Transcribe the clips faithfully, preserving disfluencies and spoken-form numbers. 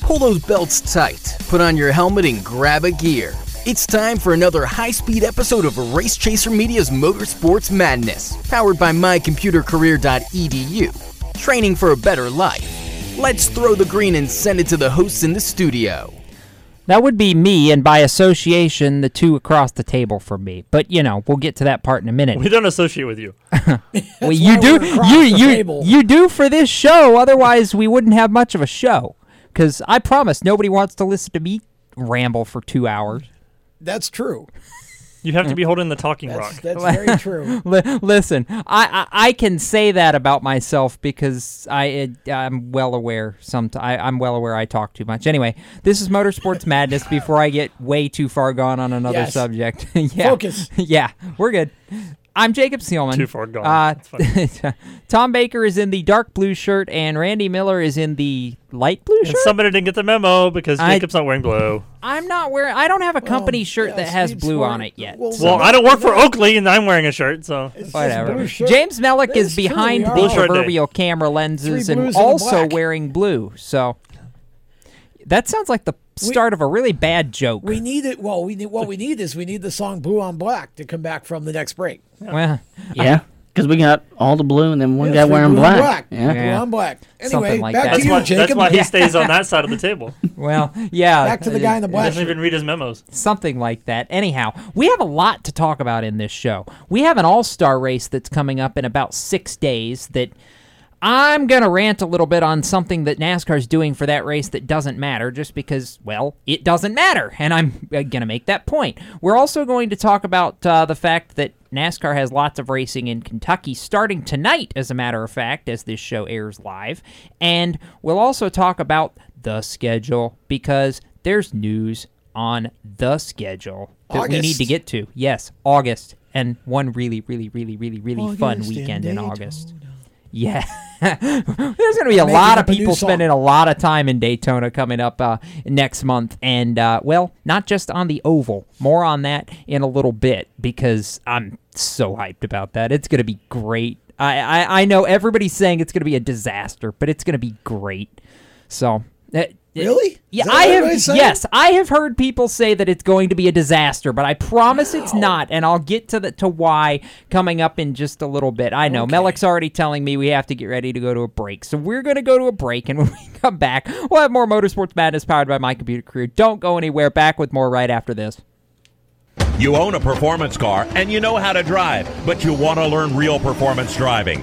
Pull those belts tight, put on your helmet, and grab a gear. It's time for another high-speed episode of Race Chaser Media's Motorsports Madness, powered by my computer career dot e d u. Training for a better life. Let's throw the green and send it to the hosts in the studio. That would be me, and by association, the two across the table from me. But, you know, we'll get to that part in a minute. We don't associate with you. Well, you do, you, you, you do for this show, otherwise we wouldn't have much of a show. Because I promise nobody wants to listen to me ramble for two hours. That's true. You have to be holding the talking that's, rock. That's very true. L- listen, I, I I can say that about myself because I it, I'm well aware. Some t- I, I'm well aware I talk too much. Anyway, this is Motorsports Madness. Before I get way too far gone on another yes. subject, yeah, focus. Yeah, we're good. I'm Jacob Seelman. Too far gone. Uh, That's funny. Tom Baker is in the dark blue shirt, and Randy Miller is in the light blue shirt. And somebody didn't get the memo because I, Jacob's not wearing blue. I'm not wearing. I don't have a company well, shirt yeah, that has blue on it yet. Well, so. well, I don't work for Oakley, and I'm wearing a shirt, so it's whatever. Shirt. James Mellick is behind the proverbial day. camera lenses and also and wearing blue. So that sounds like the start we, of a really bad joke. We need it. Well, we need, what we need is we need the song "Blue on Black" to come back from the next break. Yeah. Well, yeah, because we got all the blue and then one yeah, guy wearing black. black. Yeah. yeah, blue on black. Anyway, like back that. to that's you, why, Jacob. That's why he stays on that side of the table. Well, yeah. Back to the guy in the black. He doesn't even read his memos. Something like that. Anyhow, we have a lot to talk about in this show. We have an all-star race that's coming up in about six days that I'm going to rant a little bit on something that NASCAR's doing for that race that doesn't matter just because, well, it doesn't matter, and I'm going to make that point. We're also going to talk about uh, the fact that NASCAR has lots of racing in Kentucky starting tonight, as a matter of fact, as this show airs live, and we'll also talk about the schedule because there's news on the schedule that August. we need to get to. Yes, August, and one really, really, really, really, really August fun weekend in August. Yeah, there's going to be a Maybe lot of people spending a lot of time in Daytona coming up uh, next month. And, uh, well, not just on the oval. More on that in a little bit because I'm so hyped about that. It's going to be great. I, I, I know everybody's saying it's going to be a disaster, but it's going to be great. So, uh, Really? Yeah, I have. Yes, I have heard people say that it's going to be a disaster, but I promise wow. it's not, and I'll get to the to why coming up in just a little bit. I know okay. Mellick's already telling me we have to get ready to go to a break, so we're going to go to a break, and when we come back, we'll have more Motorsports Madness powered by My Computer Career. Don't go anywhere. Back with more right after this. You own a performance car and you know how to drive, but you want to learn real performance driving.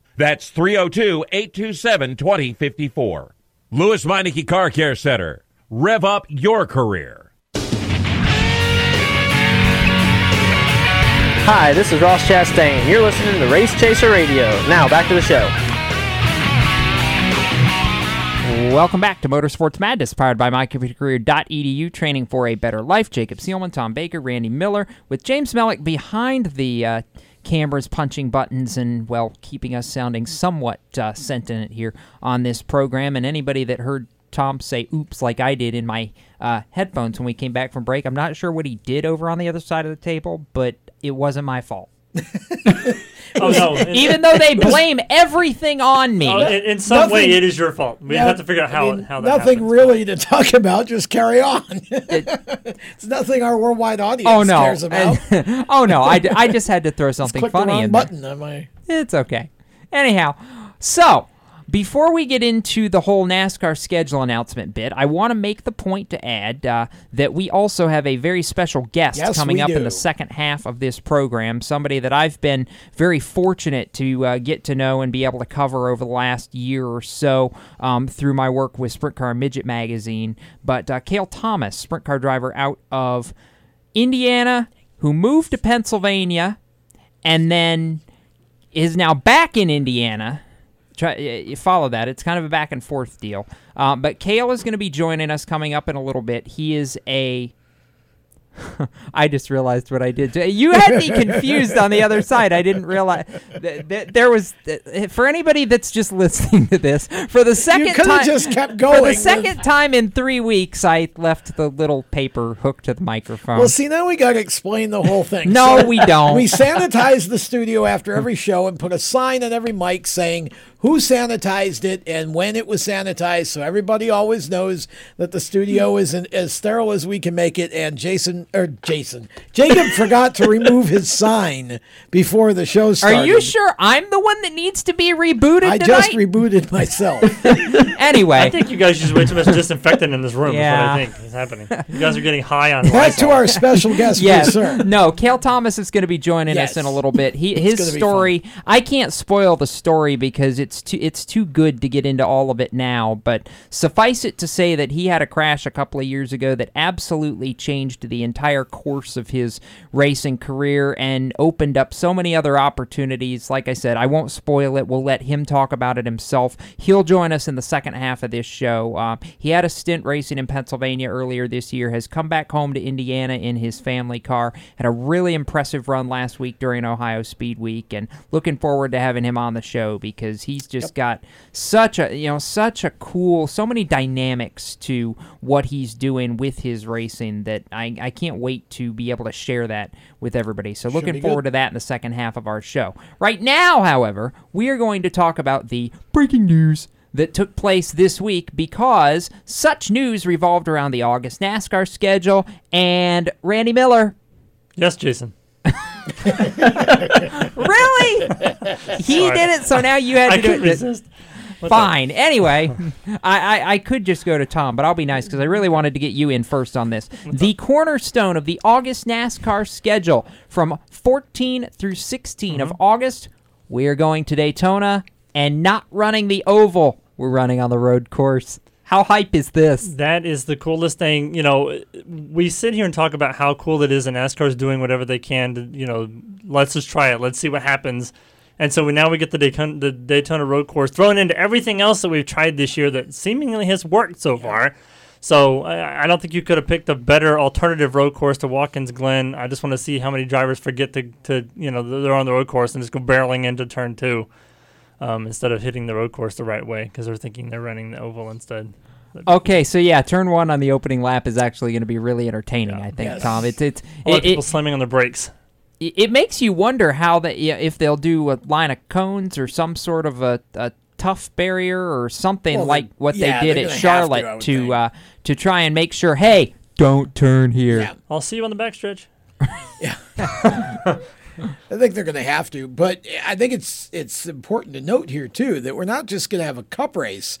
That's three oh two, eight two seven, two oh five four. Lewis Meineke Car Care Center. Rev up your career. Hi, this is Ross Chastain. You're listening to Race Chaser Radio. Now, back to the show. Welcome back to Motorsports Madness, powered by my computer career dot e d u, training for a better life. Jacob Seelman, Tom Baker, Randy Miller, with James Mellick behind the uh, cameras, punching buttons, and, well, keeping us sounding somewhat uh, sentient here on this program. And anybody that heard Tom say oops like I did in my uh, headphones when we came back from break, I'm not sure what he did over on the other side of the table, but it wasn't my fault. Oh, no. Even though they blame everything on me. Oh, in some nothing, way, it is your fault. We no, have to figure out how, I mean, how that nothing happens. Really to talk about. Just carry on. It, it's nothing our worldwide audience oh, no. cares about. And, oh, no. I, I just had to throw something just funny the wrong in button, there. Am I? It's okay. Anyhow, so before we get into the whole NASCAR schedule announcement bit, I want to make the point to add uh, that we also have a very special guest yes, coming up do. in the second half of this program, somebody that I've been very fortunate to uh, get to know and be able to cover over the last year or so um, through my work with Sprint Car Midget Magazine. But uh, Cale Thomas, sprint car driver out of Indiana, who moved to Pennsylvania and then is now back in Indiana. Try, you follow that. It's kind of a back and forth deal. Um, but Cale is going to be joining us coming up in a little bit. He is a... I just realized what I did. You had me confused on the other side. I didn't realize. Th- th- there was... Th- for anybody that's just listening to this, for the second time... You just kept going. For the second with... time in three weeks, I left the little paper hooked to the microphone. Well, see, now we got to explain the whole thing. No, so we don't. We sanitize the studio after every show and put a sign on every mic saying who sanitized it and when it was sanitized, so everybody always knows that the studio is in, as sterile as we can make it. And Jason, or Jason, Jacob forgot to remove his sign before the show started. Are you sure I'm the one that needs to be rebooted I tonight? Just rebooted myself. Anyway. I think you guys use way too much disinfectant in this room yeah. is what I think is happening. You guys are getting high on Lysol. Back to our special guest, yes. please, sir. No, Cale Thomas is going to be joining yes. us in a little bit. He, his story, I can't spoil the story because it's It's too, it's too good to get into all of it now, but suffice it to say that he had a crash a couple of years ago that absolutely changed the entire course of his racing career and opened up so many other opportunities. Like I said, I won't spoil it. We'll let him talk about it himself. He'll join us in the second half of this show. Uh, he had a stint racing in Pennsylvania earlier this year, has come back home to Indiana in his family car, had a really impressive run last week during Ohio Speed Week, and looking forward to having him on the show because he's just yep. got such a you know such a cool, so many dynamics to what he's doing with his racing that I, I can't wait to be able to share that with everybody. So looking Should be forward good. to that in the second half of our show. Right now, however, we are going to talk about the breaking news that took place this week because such news revolved around the August NASCAR schedule and Randy Miller. Yes, Jason. Really? He Sorry. did it, so now you had to I do it. Resist. Fine. That? Anyway, I, I, I could just go to Tom, but I'll be nice because I really wanted to get you in first on this. What's the up? cornerstone of the August NASCAR schedule from fourteen through sixteen mm-hmm. of August, we are going to Daytona and not running the oval. We're running on the road course. How hype is this? That is the coolest thing. You know, we sit here and talk about how cool it is, and NASCAR is doing whatever they can to, you know, let's just try it. Let's see what happens. And so we, now we get the Daytona, the Daytona road course thrown into everything else that we've tried this year that seemingly has worked so far. So I, I don't think you could have picked a better alternative road course to Watkins Glen. I just want to see how many drivers forget to, to you know, they're on the road course and just go barreling into turn two. um, instead of hitting the road course the right way because they're thinking they're running the oval instead. Okay, so yeah, turn one on the opening lap is actually going to be really entertaining, yeah. I think, yes. Tom. It's it's a lot of people it, slamming on the brakes. It, it makes you wonder how that if they'll do a line of cones or some sort of a, a tough barrier or something well, like what yeah, they did at Charlotte to to, uh, to try and make sure, hey, don't turn here. Yeah. I'll see you on the backstretch. Yeah. I think they're going to have to, but I think it's it's important to note here too that we're not just going to have a cup race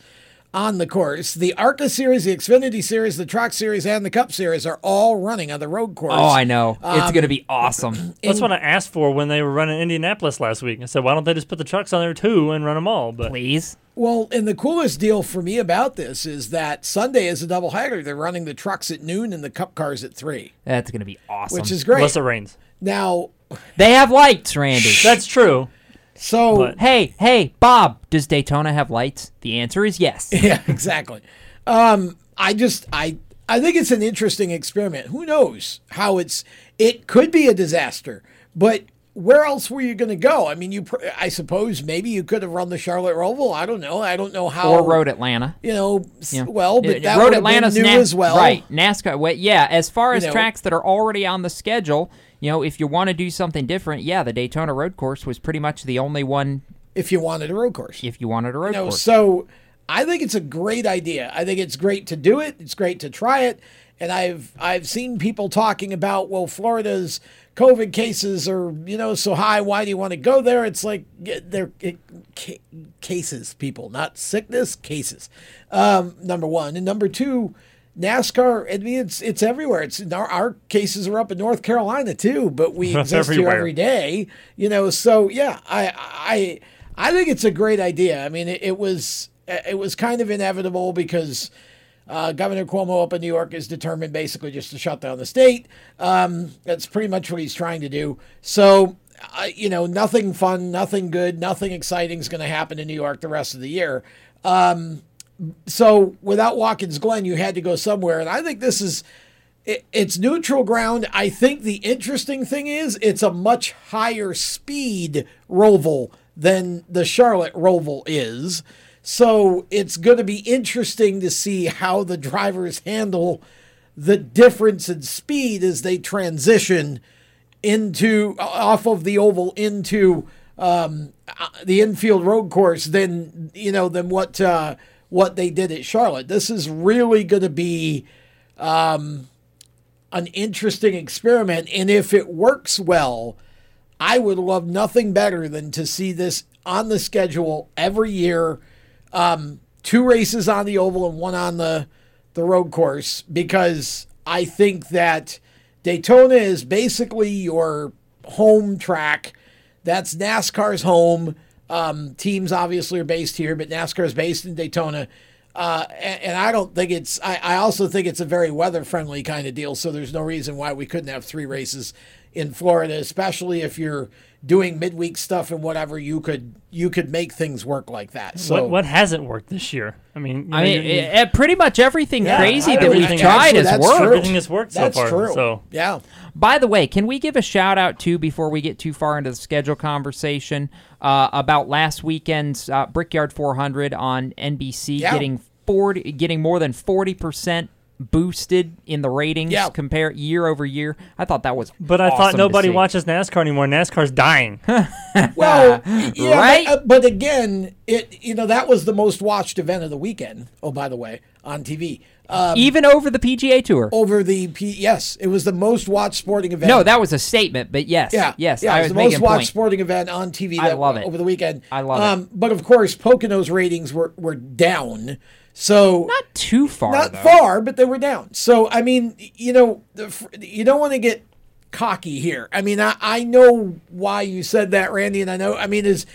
on the course. The ARCA Series, the Xfinity Series, the Truck Series, and the Cup Series are all running on the road course. Oh, I know. Um, it's going to be awesome. In, That's what I asked for when they were running Indianapolis last week. I said, why don't they just put the trucks on there too and run them all? But please. Well, and the coolest deal for me about this is that Sunday is a doubleheader. They're running the trucks at noon and the Cup cars at three. That's going to be awesome. Which is great. Unless it rains. Now, they have lights, Randy. That's true. So but. hey, hey, Bob, does Daytona have lights? The answer is yes. Yeah, exactly. Um, I just I I think it's an interesting experiment. Who knows how it's it could be a disaster, but where else were you going to go? I mean, you I suppose maybe you could have run the Charlotte Roval. I don't know. I don't know how. Or Road Atlanta. You know, yeah. well, but it, that Road Atlanta's new Na- as well. Right. NASCAR. Well, yeah, as far as you know, tracks that are already on the schedule, you know, if you want to do something different, yeah, the Daytona Road Course was pretty much the only one. If you wanted a road course. If you wanted a road you know, course. So I think it's a great idea. I think it's great to do it. It's great to try it. And I've I've seen people talking about, well, Florida's COVID cases are, you know, so high. Why do you want to go there? It's like they're it, ca- cases, people, not sickness, cases, um, number one. And number two, NASCAR, I mean, it's it's everywhere. It's our, our cases are up in North Carolina, too, but we That's exist everywhere. Here every day, you know. So, yeah, I I I think it's a great idea. I mean, it, it was it was kind of inevitable because Uh, Governor Cuomo up in New York is determined basically just to shut down the state. Um, that's pretty much what he's trying to do. So, uh, you know, nothing fun, nothing good, nothing exciting is going to happen in New York the rest of the year. Um, so without Watkins Glen, you had to go somewhere. And I think this is, it, it's neutral ground. I think the interesting thing is it's a much higher speed Roval than the Charlotte Roval is. So it's going to be interesting to see how the drivers handle the difference in speed as they transition into off of the oval into um, the infield road course than, you know, than what uh, what they did at Charlotte. This is really going to be um, an interesting experiment. And if it works well, I would love nothing better than to see this on the schedule every year. Um, two races on the oval and one on the, the road course, because I think that Daytona is basically your home track. That's NASCAR's home. Um, teams obviously are based here, but NASCAR is based in Daytona. Uh, and, and I don't think it's, I, I also think it's a very weather friendly kind of deal. So there's no reason why we couldn't have three races in Florida, especially if you're doing midweek stuff and whatever, you could you could make things work like that. So what, what hasn't worked this year? I mean, you I know, mean, you, you, pretty much everything yeah, crazy that we've tried has worked. True. Everything has worked that's so far. True. So yeah. By the way, can we give a shout out to before we get too far into the schedule conversation uh, about last weekend's uh, Brickyard four hundred on N B C yeah. getting forty, getting more than forty percent. Boosted in the ratings yeah. compare year over year. I thought that was But awesome I thought nobody watches NASCAR anymore. NASCAR's dying. Well, yeah, right? But, but again, it you know that was the most watched event of the weekend. Oh, by the way, on T V. Um, Even over the P G A Tour. Over the P yes, it was the most watched sporting event. No, that was a statement, but yes. Yeah, yes, yeah, I it was, was the most watched point. sporting event on T V that I love it. over the weekend. I love um, it. But of course, Pocono's ratings were were down. So not too far, not though. far, but they were down. So, I mean, you know, you don't want to get cocky here. I mean, I, I know why you said that, Randy. And I know, I mean, is,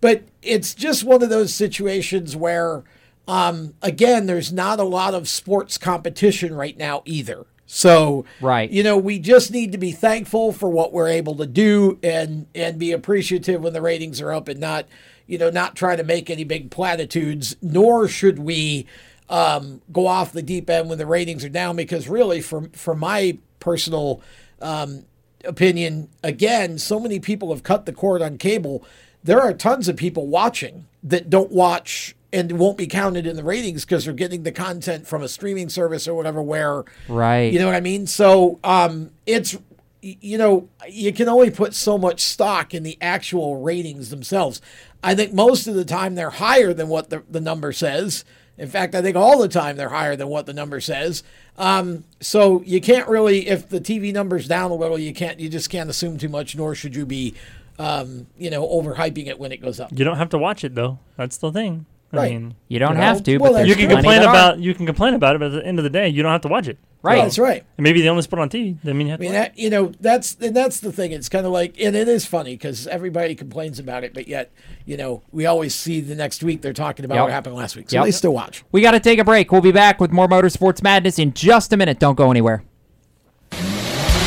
but it's just one of those situations where, um, again, there's not a lot of sports competition right now either. So, right. you know, we just need to be thankful for what we're able to do and, and be appreciative when the ratings are up and not, you know, not try to make any big platitudes, nor should we um, go off the deep end when the ratings are down, because really, from from my personal um, opinion, again, so many people have cut the cord on cable there are tons of people watching that don't watch and won't be counted in the ratings because they're getting the content from a streaming service or whatever where, right. You know what I mean? So um, it's, you know, you can only put so much stock in the actual ratings themselves. I think most of the time they're higher than what the, the number says. In fact, I think all the time they're higher than what the number says. Um, so you can't really, if the T V number's down a little, you can't, you just can't assume too much, nor should you be, um, you know, overhyping it when it goes up. You don't have to watch it though. That's the thing. I right. mean, you don't you have know, to, but well, you can complain about, you can complain about it, but at the end of the day, you don't have to watch it. Right. So, that's right. And maybe they only put it on T V. I mean, you, I mean, that, you know, that's, and that's the thing. It's kind of like, and it is funny because everybody complains about it, but yet, you know, we always see the next week they're talking about yep. what happened last week. So yep. they still watch. We got to take a break. We'll be back with more Motorsports Madness in just a minute. Don't go anywhere.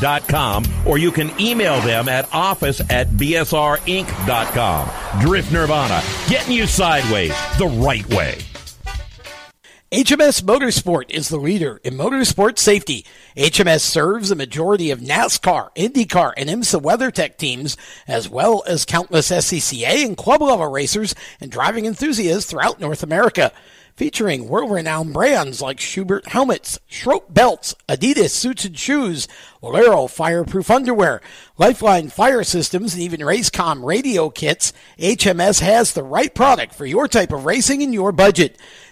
dot com, or you can email them at office at b s r inc dot com. Drift Nirvana, getting you sideways the right way. H M S Motorsport is the leader in motorsport safety. H M S serves the majority of NASCAR, IndyCar, and IMSA WeatherTech teams, as well as countless S C C A and club-level racers and driving enthusiasts throughout North America. Featuring world-renowned brands like Schubert helmets, Schroep belts, Adidas suits and shoes, Valero fireproof underwear, Lifeline fire systems, and even Racecom radio kits, H M S has the right product for your type of racing and your budget.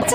What's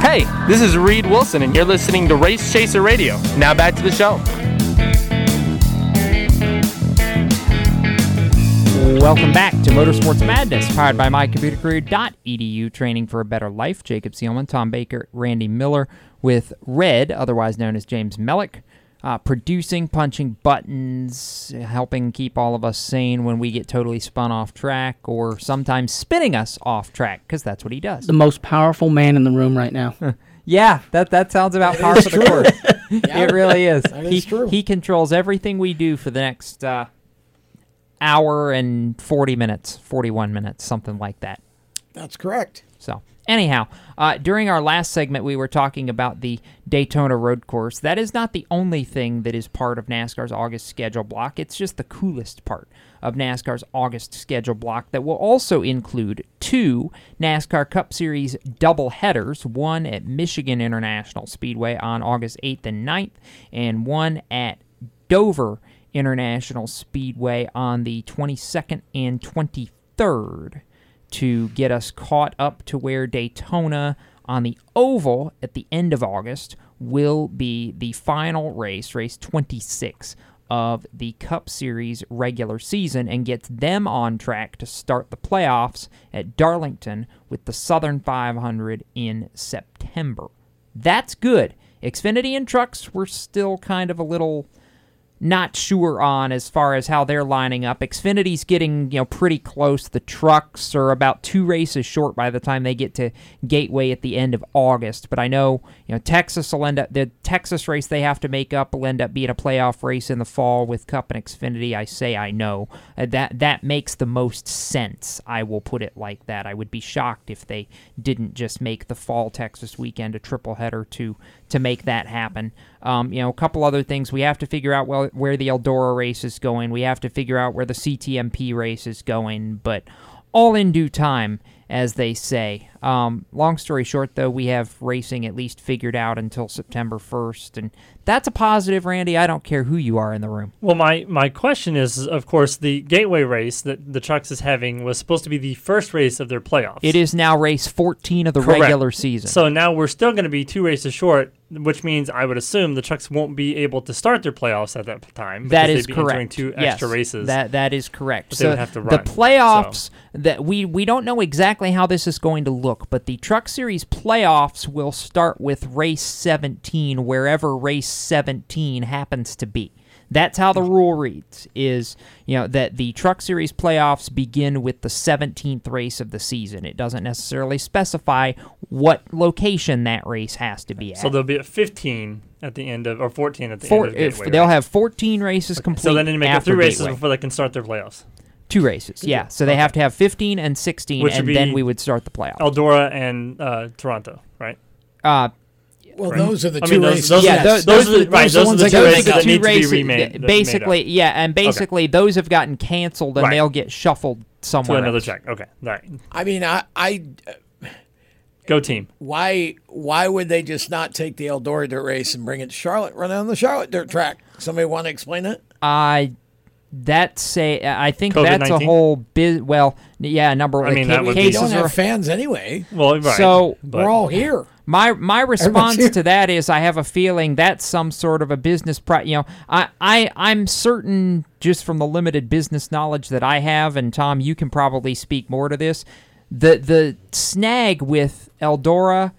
Hey, this is Reed Wilson, and you're listening to Race Chaser Radio. Now back to the show. Welcome back to Motorsports Madness, powered by my computer career dot e d u, training for a better life. Jacob Seelman, Tom Baker, Randy Miller with Red, otherwise known as James Mellick, uh, producing, punching buttons, helping keep all of us sane when we get totally spun off track, or sometimes spinning us off track, because that's what he does. The most powerful man in the room right now. Yeah, that that sounds about par for the course. Yeah, it really is. That he, is true. He controls everything we do for the next uh, hour and forty minutes, forty-one minutes, something like that. That's correct. So Anyhow, uh, during our last segment, we were talking about the Daytona Road Course. That is not the only thing that is part of NASCAR's August schedule block. It's just the coolest part of NASCAR's August schedule block that will also include two NASCAR Cup Series doubleheaders, one at Michigan International Speedway on August eighth and ninth, and one at Dover International Speedway on the twenty-second and twenty-third. To get us caught up to where Daytona on the oval at the end of August will be the final race, race twenty-six of the Cup Series regular season, and gets them on track to start the playoffs at Darlington with the Southern five hundred in September. That's good. Xfinity and Trucks were still kind of a little not sure on as far as how they're lining up. Xfinity's getting, you know, pretty close. The Trucks are about two races short by the time they get to Gateway at the end of August. But I know, you know, Texas will end up, the Texas race they have to make up will end up being a playoff race in the fall with Cup and Xfinity. I say I know. That that makes the most sense. I will put it like that. I would be shocked if they didn't just make the fall Texas weekend a triple header to to make that happen. Um, you know, a couple other things. We have to figure out well where the Eldora race is going. We have to figure out where the C T M P race is going, but all in due time, as they say. Um, long story short, though, we have racing at least figured out until September first, and that's a positive, Randy. I don't care who you are in the room. Well, my, my question is, of course, the Gateway race that the Trucks is having was supposed to be the first race of their playoffs. It is now race fourteen of the Correct. regular season. So now we're still going to be two races short, which means I would assume the Trucks won't be able to start their playoffs at that time. That is correct. Because they'd be entering two extra yes, races. That, that is correct. But so they would have to run. The playoffs, so. that we, we don't know exactly how this is going to look, but the Truck Series playoffs will start with race seventeen, wherever race seventeen happens to be. That's how the rule reads, is, you know, that the Truck Series playoffs begin with the seventeenth race of the season. It doesn't necessarily specify what location that race has to be at. So they'll be at fifteen at the end of, or fourteen at the Four, end of Gateway. If they'll have fourteen races okay. complete. So then they make it three races Gateway. Before they can start their playoffs. Two races, yeah. So they okay. have to have fifteen and sixteen, which and then we would start the playoffs. Eldora and uh, Toronto, right? Uh Well, right. those are the I two mean, races. Those, those yeah, those, those, those are the, right, those are the two races that need races, to be remade. Basically, yeah, and basically okay. those have gotten canceled, and right. they'll get shuffled somewhere. To another else. Track. Okay, all right. I mean, I, I uh, go team. Why? Why would they just not take the Eldora dirt race and bring it to Charlotte? Run it on the Charlotte dirt track. Somebody want to explain that? I. That's a, I think COVID nineteen? That's a whole biz. Well, yeah, number one. I mean, that would be. We don't have fans anyway. Well, right. So we're all here. My my response to that is I have a feeling that's some sort of a business pro- you know, I, I, I'm certain just from the limited business knowledge that I have, and Tom, you can probably speak more to this, the the snag with Eldora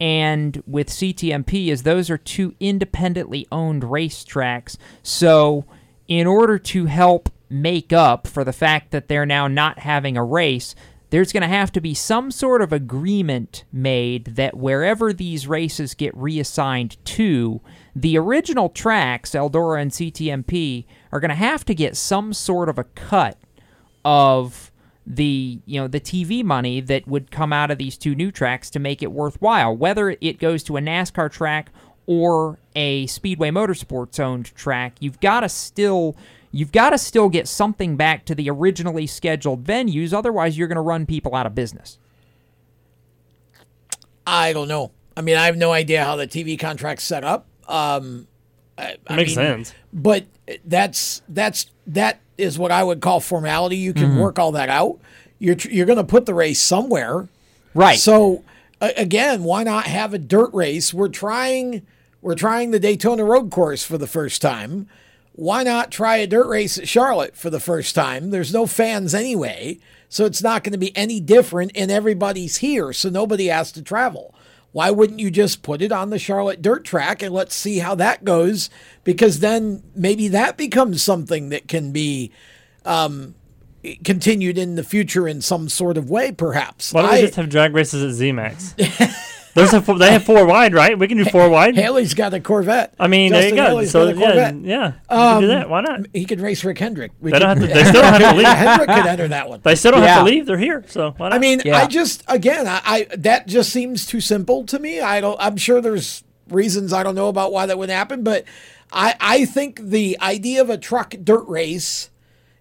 and with C T M P is those are two independently owned racetracks. So in order to help make up for the fact that they're now not having a race, there's going to have to be some sort of agreement made that wherever these races get reassigned to, the original tracks, Eldora and C T M P, are going to have to get some sort of a cut of the, you know, the T V money that would come out of these two new tracks to make it worthwhile, whether it goes to a NASCAR track or a Speedway Motorsports-owned track. You've got to still... You've got to still get something back to the originally scheduled venues, otherwise you're going to run people out of business. I don't know. I mean, I have no idea how the T V contract's set up. Um, I, I makes mean, sense. But that's that's that is what I would call formality. You can mm-hmm. work all that out. You're you're going to put the race somewhere, right? So uh, again, why not have a dirt race? We're trying we're trying the Daytona Road Course for the first time. Why not try a dirt race at Charlotte for the first time? There's no fans anyway, so it's not going to be any different, and everybody's here, so nobody has to travel. Why wouldn't you just put it on the Charlotte dirt track and let's see how that goes? Because then maybe that becomes something that can be um, continued in the future in some sort of way, perhaps. Why don't I, we just have drag races at Z-Max? There's a four, they have four wide, right? We can do four wide. Haley's got a Corvette. I mean, Justin there you go. Haley's so got a Corvette. Yeah, yeah. Um, we can do that. Why not? He could race Rick Hendrick. We they, could, don't have to, they still don't have to leave. Hendrick could enter that one. They still don't yeah. have to leave. They're here. So why not? I mean, yeah. I just again, I, I that just seems too simple to me. I don't. I'm sure there's reasons I don't know about why that would happen, but I I think the idea of a truck dirt race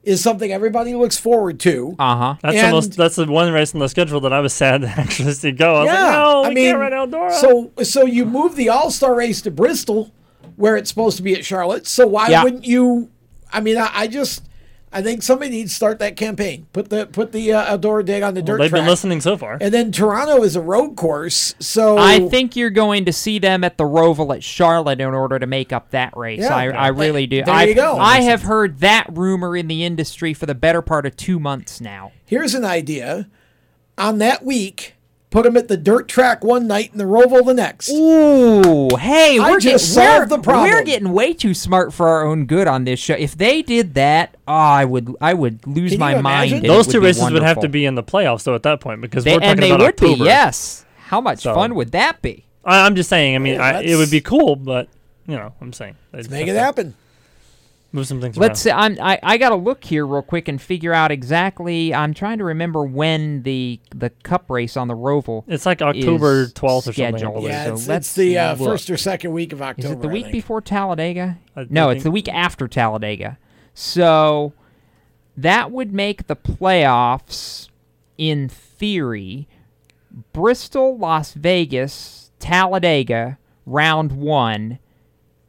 is something everybody looks forward to. Uh-huh. That's and, the most, that's the one race on the schedule that I was sad to actually see go. I was yeah, like, no, we I mean, can't run Eldora. So, so you move the All-Star race to Bristol, where it's supposed to be at Charlotte. So why yeah. wouldn't you? I mean, I, I just, I think somebody needs to start that campaign. Put the put the uh, Eldora dig on the well, dirt they've track. They've been listening so far. And then Toronto is a road course, so I think you're going to see them at the Roval at Charlotte in order to make up that race. Yeah, I, I really do. There I've, you go. I have heard that rumor in the industry for the better part of two months now. Here's an idea. On that week, put them at the dirt track one night and the Roval the next. Ooh, hey, we're, I just getting, solved we're, the problem. We're getting way too smart for our own good on this show. If they did that, oh, I would I would lose my imagine? mind. Those two races wonderful. would have to be in the playoffs, though, at that point, because they, we're talking about October. And they would be, yes. How much so, fun would that be? I, I'm just saying, I mean, yeah, I, it would be cool, but, you know, I'm saying. Let's make it happen. Move some things Let's around. See, I'm, I I got to look here real quick and figure out exactly. I'm trying to remember when the the Cup race on the Roval. It's like October twelfth or something. Yeah, so it's, it's the uh, first or second week of October. Is it the week before Talladega? I, no, I it's the week after Talladega. So that would make the playoffs in theory: Bristol, Las Vegas, Talladega, round one.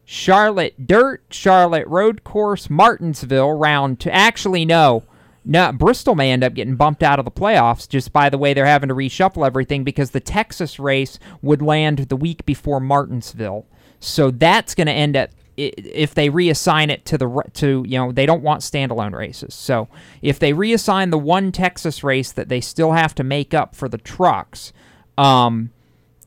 Charlotte Dirt, Charlotte Road Course, Martinsville, round two. Actually, no. no. Bristol may end up getting bumped out of the playoffs just by the way they're having to reshuffle everything because the Texas race would land the week before Martinsville. So that's going to end up, if they reassign it to the, to you know, they don't want standalone races. So if they reassign the one Texas race that they still have to make up for the trucks um,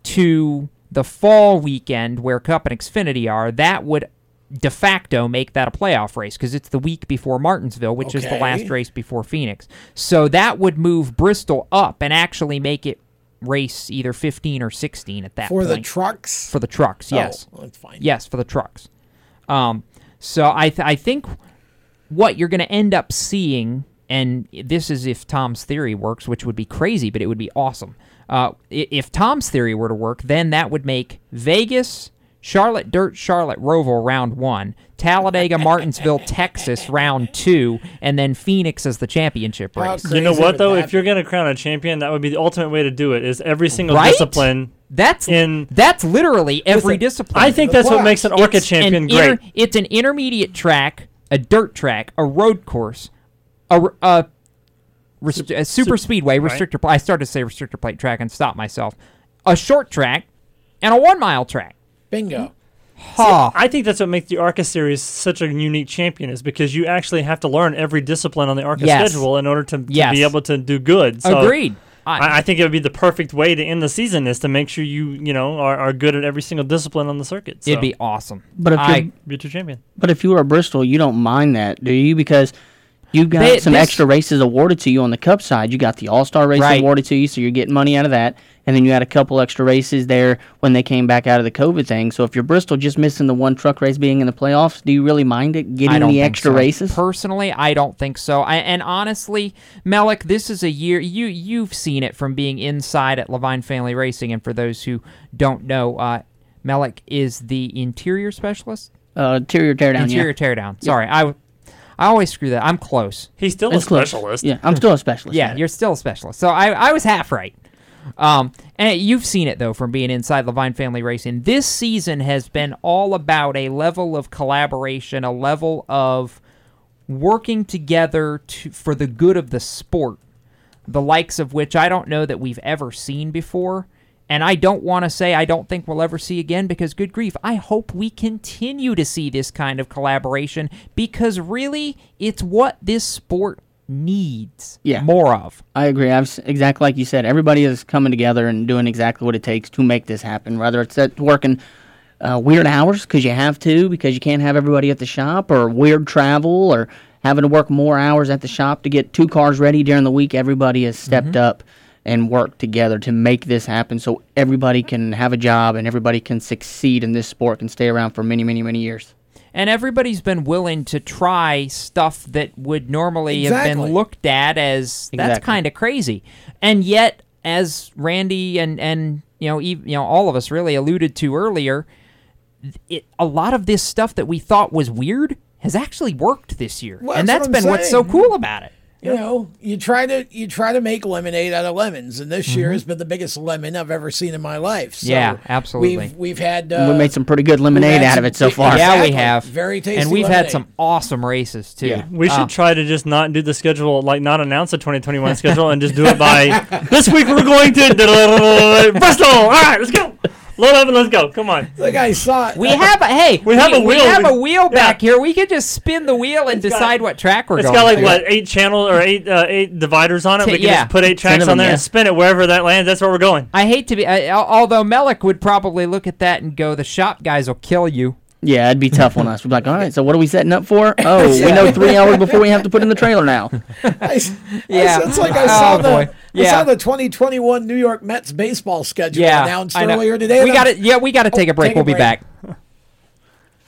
to the fall weekend where Cup and Xfinity are, that would de facto make that a playoff race because it's the week before Martinsville, which okay. is the last race before Phoenix. So that would move Bristol up and actually make it race either fifteen or sixteen at that for point. For the trucks? For the trucks, yes. Oh, that's fine. Yes, for the trucks. Um, so I, th- I think what you're going to end up seeing, and this is if Tom's theory works, which would be crazy, but it would be awesome. Uh, if Tom's theory were to work, then that would make Vegas, Charlotte Dirt, Charlotte Roval round one, Talladega, Martinsville, Texas round two, and then Phoenix as the championship race. You know what, though? If you're going to crown a champion, that would be the ultimate way to do it, is every single right? discipline. That's in, that's literally every listen, discipline. I think that's what makes an ARCA it's champion an great. Inter, it's an intermediate track, a dirt track, a road course, a... a Restri- a super speedway, restrictor. Right? I started to say restrictor plate track and stopped myself. A short track and a one mile track. Bingo. Huh. See, I think that's what makes the ARCA series such a unique champion is because you actually have to learn every discipline on the ARCA yes. schedule in order to, to yes. be able to do good. So Agreed. I, I think it would be the perfect way to end the season is to make sure you you know are, are good at every single discipline on the circuit. So. It'd be awesome. But if I, you're a champion. But if you were Bristol, you don't mind that, do you? Because you've got they, some this, extra races awarded to you on the Cup side. You got the All-Star race right. awarded to you, so you're getting money out of that. And then you had a couple extra races there when they came back out of the COVID thing. So if you're Bristol just missing the one truck race being in the playoffs, do you really mind it getting the extra so. races? Personally, I don't think so. I, and honestly, Mellick, this is a year you you've seen it from being inside at Levine Family Racing. And for those who don't know, uh, Mellick is the interior specialist. Uh, interior teardown. Interior yeah. teardown. Sorry, yeah. I. I always screw that. I'm close. He's still That's a specialist. Close. Yeah, I'm still a specialist. Yeah, you're still a specialist. So I, I was half right. Um, and you've seen it, though, from being inside Levine Family Racing. This season has been all about a level of collaboration, a level of working together to, for the good of the sport, the likes of which I don't know that we've ever seen before. And I don't want to say I don't think we'll ever see again because, good grief, I hope we continue to see this kind of collaboration because, really, it's what this sport needs yeah. more of. I agree. I've, exactly like you said, everybody is coming together and doing exactly what it takes to make this happen, whether it's at working uh, weird hours because you have to because you can't have everybody at the shop or weird travel or having to work more hours at the shop to get two cars ready during the week. Everybody has stepped mm-hmm. up. and work together to make this happen so everybody can have a job and everybody can succeed in this sport and stay around for many, many, many years. And everybody's been willing to try stuff that would normally exactly. have been looked at as, that's exactly. kind of crazy. And yet, as Randy and, and you know, you know, all of us really alluded to earlier, it, a lot of this stuff that we thought was weird has actually worked this year. Well, and that's, that's what been saying. What's so cool about it. You know, you try to you try to make lemonade out of lemons, and this mm-hmm. year has been the biggest lemon I've ever seen in my life. So yeah, absolutely. We've we've had uh, we made some pretty good lemonade out of it so far. Exactly. Yeah, we have very tasty, and we've lemonade. Had some awesome races too. Yeah. We uh, should try to just not do the schedule, like not announce a twenty twenty-one schedule, and just do it by this week. We're going to Bristol. All right, let's go. Eleven, let's go. Come on. Like I saw it. We have a hey. We, we have a wheel. We have a wheel back yeah. here. We could just spin the wheel and it's decide got, what track we're it's going. It's got like to. What eight channel or eight uh, eight dividers on it. T- we can yeah. just put eight tracks them, on there yeah. and spin it wherever that lands. That's where we're going. I hate to be. I, although Mellick would probably look at that and go, "The shop guys will kill you." Yeah, it'd be tough on us. We'd be like, all right, so what are we setting up for? Oh, yeah. we know three hours before we have to put in the trailer now. I, yeah. I, it's like I saw, oh, the, yeah. I saw the twenty twenty-one New York Mets baseball schedule yeah, announced earlier today. We gotta, yeah, we got to take a break. Take we'll a break. Be back.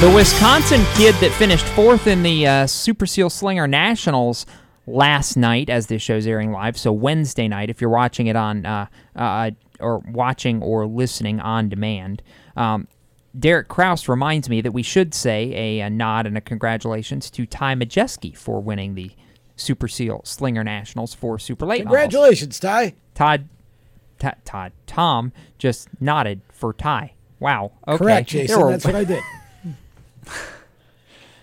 The Wisconsin kid that finished fourth in the uh, Super Seal Slinger Nationals last night, as this show's airing live, so Wednesday night, if you're watching it on, uh, uh, or watching or listening on demand, um, Derek Krause reminds me that we should say a, a nod and a congratulations to Ty Majeski for winning the Super Seal Slinger Nationals for Super Late. Congratulations, Ty. Todd. T- Todd. Tom just nodded for tie. Wow. Okay. Correct, Jason. Were... That's what I did.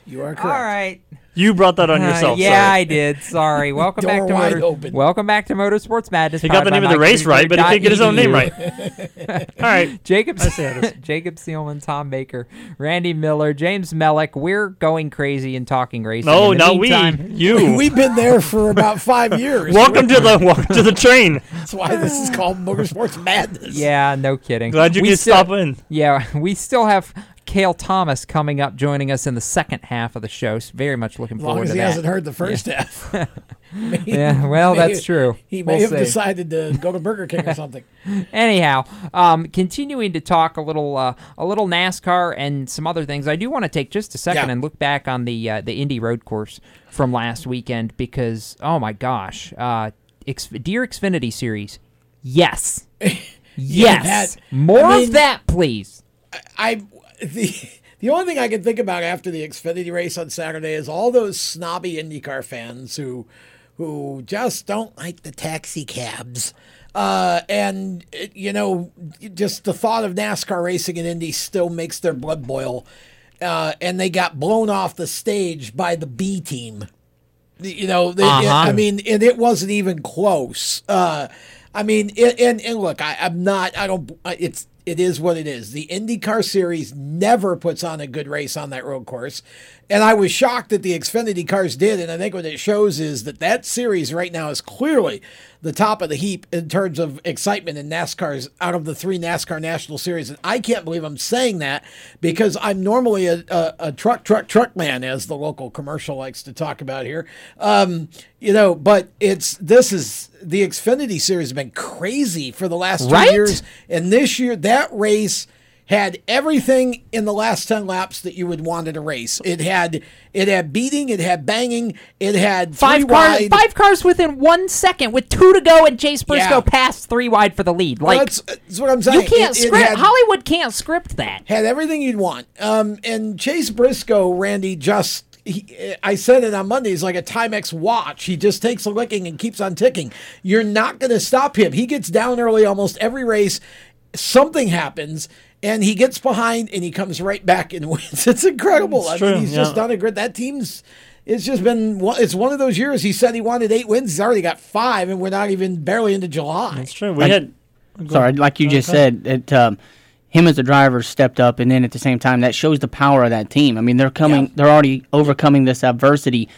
You are correct. All right. You brought that on uh, yourself. Yeah, sorry. I did. Sorry. Welcome back to wide motor- open. Welcome back to Motorsports Madness. He got the name of the race right, but he can't get his own name right. All right. Jacob Jacob Seelman, Tom Baker, Randy Miller, James Mellick. We're going crazy and talking racing. No, not meantime, we. You. We've been there for about five years. welcome to the welcome to the train. That's why this is called Motorsports Madness. Yeah, no kidding. Glad you we can still, stop in. Yeah, we still have Cale Thomas coming up, joining us in the second half of the show. So very much looking forward to that. As long as he hasn't heard the first yeah. half. Maybe, yeah, well, maybe, that's true. He may we'll have see. decided to go to Burger King or something. Anyhow, um, continuing to talk a little uh, a little NASCAR and some other things, I do want to take just a second yeah. and look back on the, uh, the Indy Road Course from last weekend because, oh my gosh, uh, X- Dear Xfinity Series, yes. yes. Yeah, that, More I mean, of that, please. I... I The the only thing I can think about after the Xfinity race on Saturday is all those snobby IndyCar fans who who just don't like the taxi cabs. Uh, and, you know, just the thought of NASCAR racing in Indy still makes their blood boil. Uh, and they got blown off the stage by the B team. You know, they, uh-huh. it, I mean, and it wasn't even close. Uh, I mean, it, and, and look, I, I'm not, I don't, it's, It is what it is. The IndyCar Series never puts on a good race on that road course. And I was shocked that the Xfinity cars did. And I think what it shows is that that series right now is clearly the top of the heap in terms of excitement in NASCAR's out of the three NASCAR National Series. And I can't believe I'm saying that because I'm normally a, a, a truck, truck, truck man, as the local commercial likes to talk about here. Um, you know, but it's this is the Xfinity Series has been crazy for the last two right? years. And this year, that race had everything in the last ten laps that you would want in a race. It had it had beating, it had banging, it had five cars, five cars within one second with two to go, and Chase Briscoe yeah. passed three wide for the lead. Like well, that's, that's what I'm saying. You can't it, script it had, Hollywood can't script that. Had everything you'd want. Um, and Chase Briscoe, Randy, just he, I said it on Monday. He's like a Timex watch. He just takes a licking and keeps on ticking. You're not going to stop him. He gets down early almost every race. Something happens. And he gets behind, and he comes right back and wins. It's incredible. It's I true, mean, he's yeah. just done a great. That team's, it's just been, it's one of those years. He said he wanted eight wins. He's already got five, and we're not even barely into July. That's true. We like, had. Sorry, like you just okay. said, it, um, him as a driver stepped up, and then at the same time, that shows the power of that team. I mean, they're coming. Yeah. They're already overcoming this adversity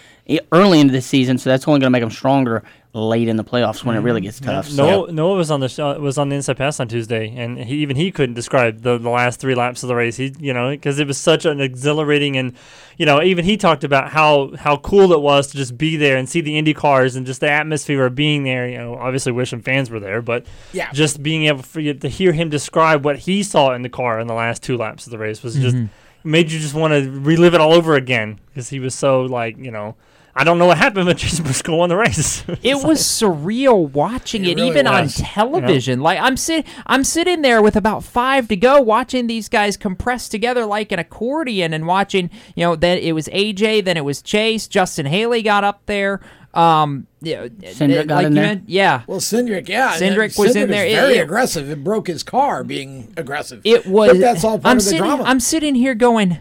early into the season, so that's only going to make them stronger late in the playoffs when it really gets tough. Yeah. So. Noah, Noah was on the show, was on the Inside Pass on Tuesday, and he, even he couldn't describe the, the last three laps of the race. He, you know, because it was such an exhilarating, and you know, even he talked about how, how cool it was to just be there and see the Indy cars and just the atmosphere of being there. You know, obviously wishing fans were there, but yeah. just being able for you to hear him describe what he saw in the car in the last two laps of the race was just mm-hmm. made you just want to relive it all over again because he was so like you know. I don't know what happened, but Chase Briscoe won the race. It was like, surreal watching it, it really even was. on television. Yeah. Like I'm sit, I'm sitting there with about five to go, watching these guys compressed together like an accordion, and watching. You know, then it was A J, then it was Chase. Justin Haley got up there. Um, yeah, Cindric got like in there. Meant, yeah. Well, Cindric, yeah. Cindric was Cindric in there. Was very it, aggressive. It broke his car being aggressive. It was. But that's all part I'm of the sitting, drama. I'm sitting here going.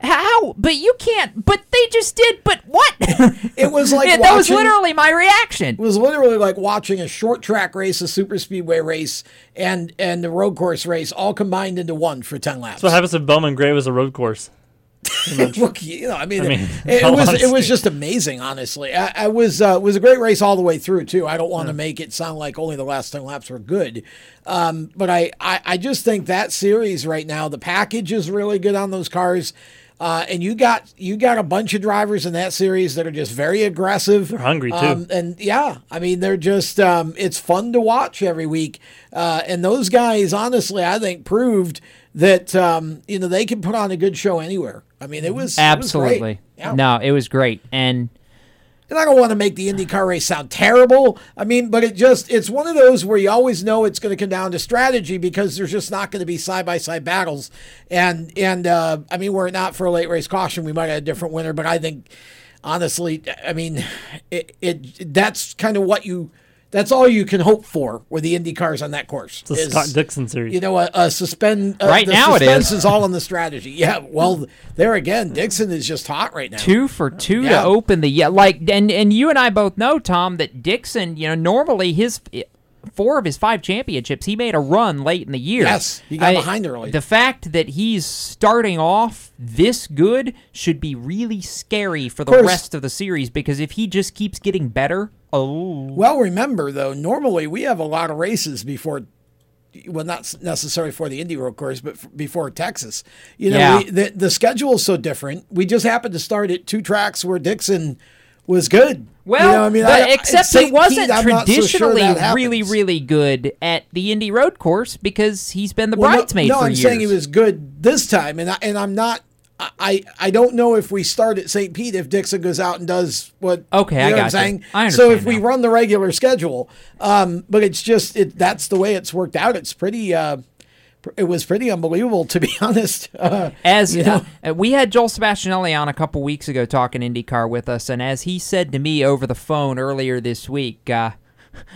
How? But you can't. But they just did. But what? It was like it, watching, that was literally my reaction. It was literally like watching a short track race, a super speedway race, and and the road course race all combined into one for ten laps. So what happens if Bowman Gray was a road course? Look, you know, I mean, I mean it, it was honesty. It was just amazing. Honestly, I, I was uh, it was a great race all the way through too. I don't want to yeah. make it sound like only the last ten laps were good, um, but I, I I just think that series right now, the package is really good on those cars. Uh, and you got you got a bunch of drivers in that series that are just very aggressive. They're hungry, too. Um, and, yeah, I mean, they're just um, – it's fun to watch every week. Uh, and those guys, honestly, I think proved that, um, you know, they can put on a good show anywhere. I mean, it was absolutely. It was great. Yeah. No, it was great. And – And I don't want to make the IndyCar race sound terrible. I mean, but it just – it's one of those where you always know it's going to come down to strategy because there's just not going to be side-by-side battles. And, and uh, I mean, were it not for a late race caution, we might have a different winner. But I think, honestly, I mean, it, it that's kind of what you – that's all you can hope for with the Indy cars on that course. It's the Scott Dixon series. You know, a, a suspend. Uh, right the now it is. is all in the strategy. Yeah, well, there again, Dixon is just hot right now. Two for two yeah. to open the yeah. Like and and you and I both know, Tom, that Dixon. You know, normally his. It, Four of his five championships, he made a run late in the year. Yes, he got I, behind early. The fact that he's starting off this good should be really scary for the of rest of the series, because if he just keeps getting better, oh. Well, remember, though, normally we have a lot of races before, well, not necessarily for the Indy Road Course, but f- before Texas. You know, yeah. we, the, the schedule is so different. We just happened to start at two tracks where Dixon was good. Well, you know, I mean, I, except it wasn't Pete, traditionally so sure really, really good at the Indy Road Course, because he's been the well, bridesmaid no, no, for I'm years. No, I'm saying he was good this time, and, I, and I'm not – I I don't know if we start at Saint Pete if Dixon goes out and does what – Okay, you know I got what I'm saying? I understand So if now. we run the regular schedule, um, but it's just it, – that's the way it's worked out. It's pretty uh, – It was pretty unbelievable, to be honest. Uh, as you know. uh, we had Joel Sebastianelli on a couple weeks ago talking IndyCar with us, and as he said to me over the phone earlier this week, uh,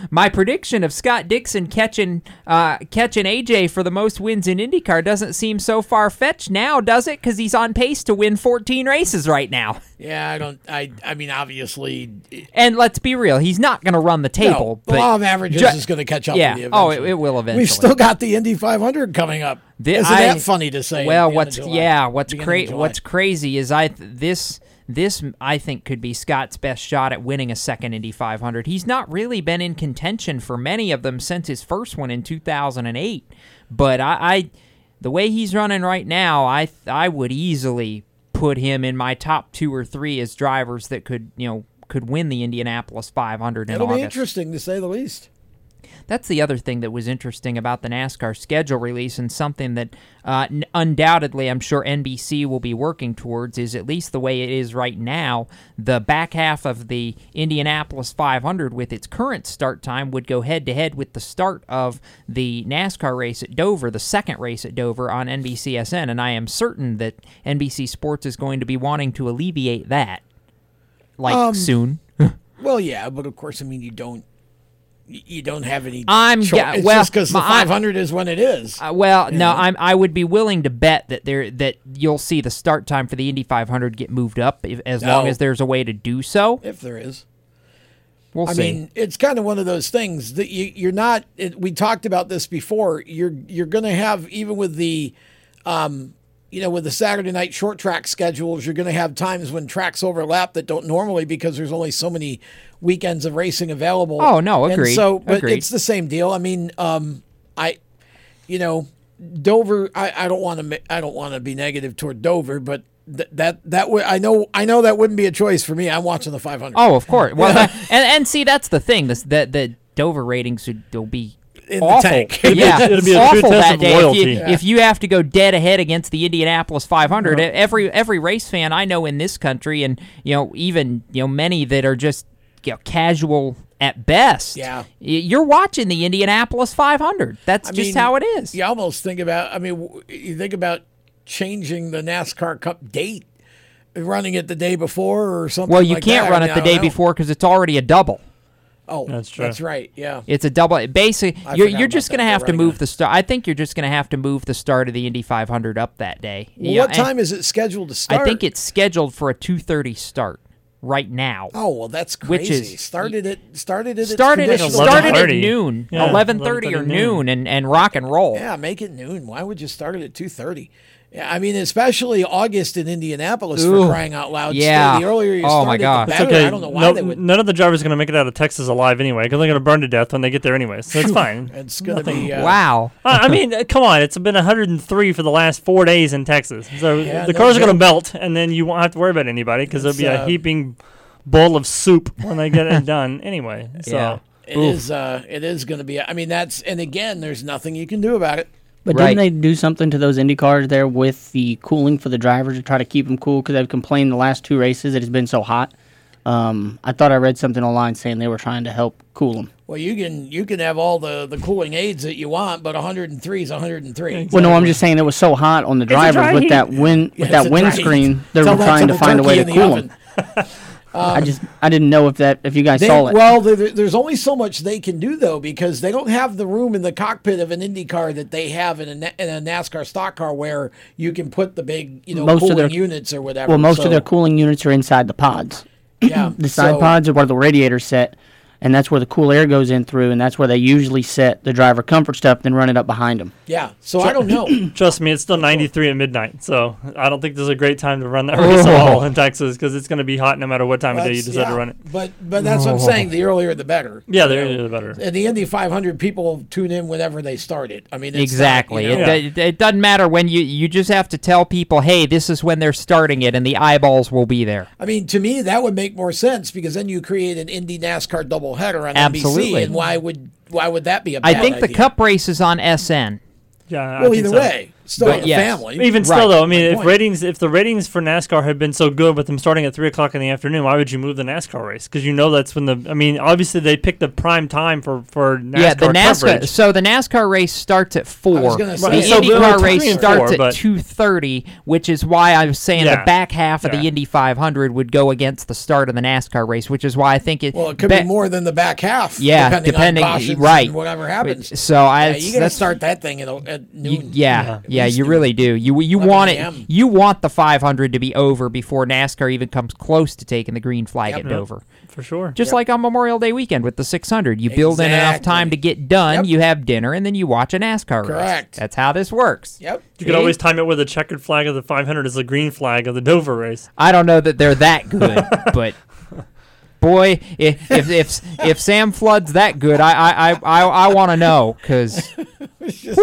my prediction of Scott Dixon catching uh, catching A J for the most wins in IndyCar doesn't seem so far-fetched now, does it? Because he's on pace to win fourteen races right now. Yeah, I don't. I. I mean, obviously. And let's be real, he's not going to run the table. No, the law of averages ju- is going to catch up. Yeah. With you oh, it, it will eventually. We've still got the Indy five hundred coming up. The, Isn't I, that funny to say? Well, what's yeah, what's crazy? What's crazy is I this this I think could be Scott's best shot at winning a second Indy five hundred. He's not really been in contention for many of them since his first one in two thousand eight. But I, I the way he's running right now, I I would easily put him in my top two or three as drivers that could, you know, could win the Indianapolis five hundred in It'll August. It'll be interesting, to say the least. That's the other thing that was interesting about the NASCAR schedule release, and something that uh, undoubtedly I'm sure N B C will be working towards, is at least the way it is right now, the back half of the Indianapolis five hundred with its current start time would go head-to-head with the start of the NASCAR race at Dover, the second race at Dover on N B C S N, and I am certain that N B C Sports is going to be wanting to alleviate that, like, um, soon. Well, yeah, but of course, I mean, you don't. You don't have any I'm, choice. Yeah, well, it's just because the five hundred I, is when it is. Uh, well, no, know? I'm, I would be willing to bet that there that you'll see the start time for the Indy five hundred get moved up if, as no. long as there's a way to do so. If there is. We'll I see. I mean, it's kind of one of those things that you, you're not – we talked about this before. You're you're going to have, even with the um, – you know, with the Saturday night short track schedules, you're going to have times when tracks overlap that don't normally, because there's only so many weekends of racing available. Oh, no, agreed. And so, but agreed. It's the same deal. I mean, um, I, you know, Dover. I, I don't want to. I don't want to be negative toward Dover, but th- that that would. I know. I know that wouldn't be a choice for me. I'm watching the five hundred. Oh, of course. Well, that, and and see, that's the thing. This that the Dover ratings would they'll be. In awful. The tank. Yeah, it'll be a true test of loyalty. If you, yeah. if you have to go dead ahead against the Indianapolis five hundred, right. every every race fan I know in this country, and you know, even you know, many that are just you know, casual at best. Yeah, you're watching the Indianapolis five hundred. That's I just mean, how it is. You almost think about. I mean, you think about changing the NASCAR Cup date, running it the day before or something. Well, you like can't that. run I mean, it the day know. before because it's already a double. Oh, that's true. That's right. Yeah, it's a double. Basically, I you're you're just going to have to move on. the start. I think you're just going to have to move the start of the Indy five hundred up that day. Well, you what know, time is it scheduled to start? I think it's scheduled for a two thirty start right now. Oh well, that's crazy. Which is, started it started it started at, started at noon, yeah, eleven thirty or noon, and and rock and roll. Yeah, make it noon. Why would you start it at two thirty? Yeah, I mean, especially August in Indianapolis, Ooh, for crying out loud. Yeah. The earlier you start, oh my God. The better. Okay. I don't know why no, they would. None of the drivers are going to make it out of Texas alive anyway, because they're going to burn to death when they get there anyway. So it's fine. It's going to be. Uh, wow. uh, I mean, come on. It's been one hundred three for the last four days in Texas. So yeah, the no cars joke. are going to melt, and then you won't have to worry about anybody, because there'll be uh, a heaping bowl of soup when they get it done anyway. So yeah. It Oof. is. Uh, it is going to be. I mean, that's. And again, there's nothing you can do about it. But right. didn't they do something to those Indy cars there with the cooling for the drivers to try to keep them cool? Because they've complained the last two races it has been so hot. Um, I thought I read something online saying they were trying to help cool them. Well, you can you can have all the, the cooling aids that you want, but one hundred three is one hundred three. Exactly. Well, no, I'm just saying it was so hot on the drivers with heat. that wind with yeah, that windscreen. They were trying to find a way to cool them. Um, I just I didn't know if that if you guys they, saw it. Well, there, there's only so much they can do though, because they don't have the room in the cockpit of an Indy car that they have in a, in a NASCAR stock car where you can put the big you know most cooling their, units or whatever. Well, most so. of their cooling units are inside the pods. Yeah, the side so, pods are where the radiators sit, and that's where the cool air goes in through, and that's where they usually set the driver comfort stuff, then run it up behind them. Yeah, so I don't know. Trust me, it's still ninety-three at midnight, so I don't think there's a great time to run that race at all in Texas, because it's going to be hot no matter what time that's, of day you decide yeah, to run it. But but that's what I'm saying, the earlier the better. Yeah, the earlier the better. And the Indy five hundred, people tune in whenever they start it. I mean, it's exactly. That, you know? it, yeah. it doesn't matter when you, you just have to tell people, hey, this is when they're starting it, and the eyeballs will be there. I mean, to me, that would make more sense, because then you create an Indy NASCAR double header on Absolutely. N B C, and why would why would that be a bad idea? I think the idea? Cup race is on S N. Yeah, I well, either so. way, still but, a yes. family. Even right. still, though, I mean, if ratings, if the ratings for NASCAR had been so good with them starting at three o'clock in the afternoon, why would you move the NASCAR race? Because you know that's when the. I mean, obviously they picked the prime time for for NASCAR yeah, the NASCAR coverage. So the NASCAR race starts at four. I was gonna say, the so IndyCar race four, starts at two thirty, which is why I was saying yeah. the back half of yeah. the Indy five hundred would go against the start of the NASCAR race, which is why I think it. Well, it could be, be more than the back half. Yeah, depending, depending on cautions right. and whatever happens. So I. Yeah, you gotta start that thing at, at noon. You, yeah. yeah. yeah. Yeah, you really do. You you want it. You want the five hundred to be over before NASCAR even comes close to taking the green flag yep, at Dover. Yep, for sure. Just yep. like on Memorial Day weekend with the six hundred. You exactly. build in enough time to get done, yep. you have dinner, and then you watch a NASCAR Correct. race. Correct. That's how this works. Yep. You could always time it where the checkered flag of the five hundred is the green flag of the Dover race. I don't know that they're that good, but... Boy, if if if, if Sam Flood's that good, I I I, I want to know, because just,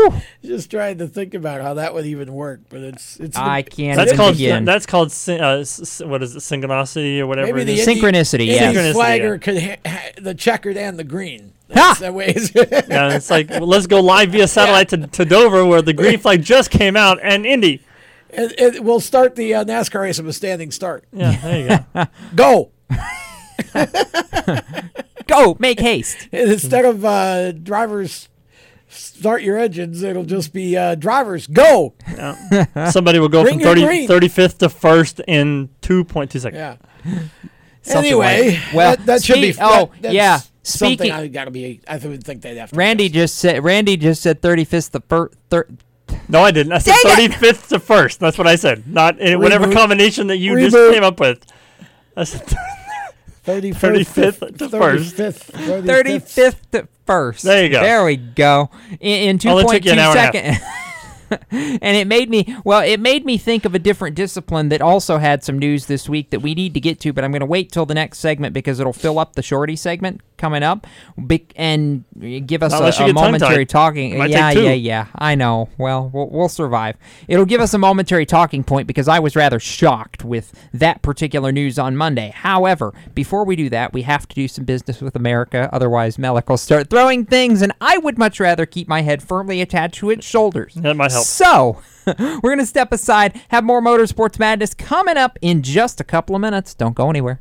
just trying to think about how that would even work, but it's it's I can't. That's called begin. that's called uh, what is it, synchronicity or whatever. Maybe the it is. synchronicity. Yeah, synchronicity, flagger yeah. could ha- ha- the checkered and the green. That's that way. Yeah, it's like, well, let's go live via satellite yeah. to, to Dover, where the green flag just came out, and Indy. It, it, we'll start the uh, NASCAR race with a standing start. Yeah, there you go. Go. Go, make haste. Instead of uh, drivers start your engines, it'll just be uh, drivers go. Yeah. Somebody will go Bring from thirty, thirty-fifth to first in two point two seconds. Yeah. Something anyway, like. well, that, that should be. Oh, that, yeah. Speaking, something I gotta be. I would think they'd have to. Randy just said. Randy just said thirty-fifth to first. No, I didn't. I said thirty-fifth to first. That's what I said. Not in whatever combination that you Reboot. just came up with. I said. thirty-fifth to first. thirty-fifth to first. There you go. There we go. In, in two point two seconds. And it made me, well, it made me think of a different discipline that also had some news this week that we need to get to, but I'm going to wait till the next segment because it'll fill up the shorty segment coming up and give us a, a momentary talking. Yeah, yeah, yeah. I know. Well, well, we'll survive. It'll give us a momentary talking point because I was rather shocked with that particular news on Monday. However, before we do that, we have to do some business with America. Otherwise, Mellick will start throwing things, and I would much rather keep my head firmly attached to its shoulders. That might help. So, we're going to step aside, have more Motorsports Madness coming up in just a couple of minutes. Don't go anywhere.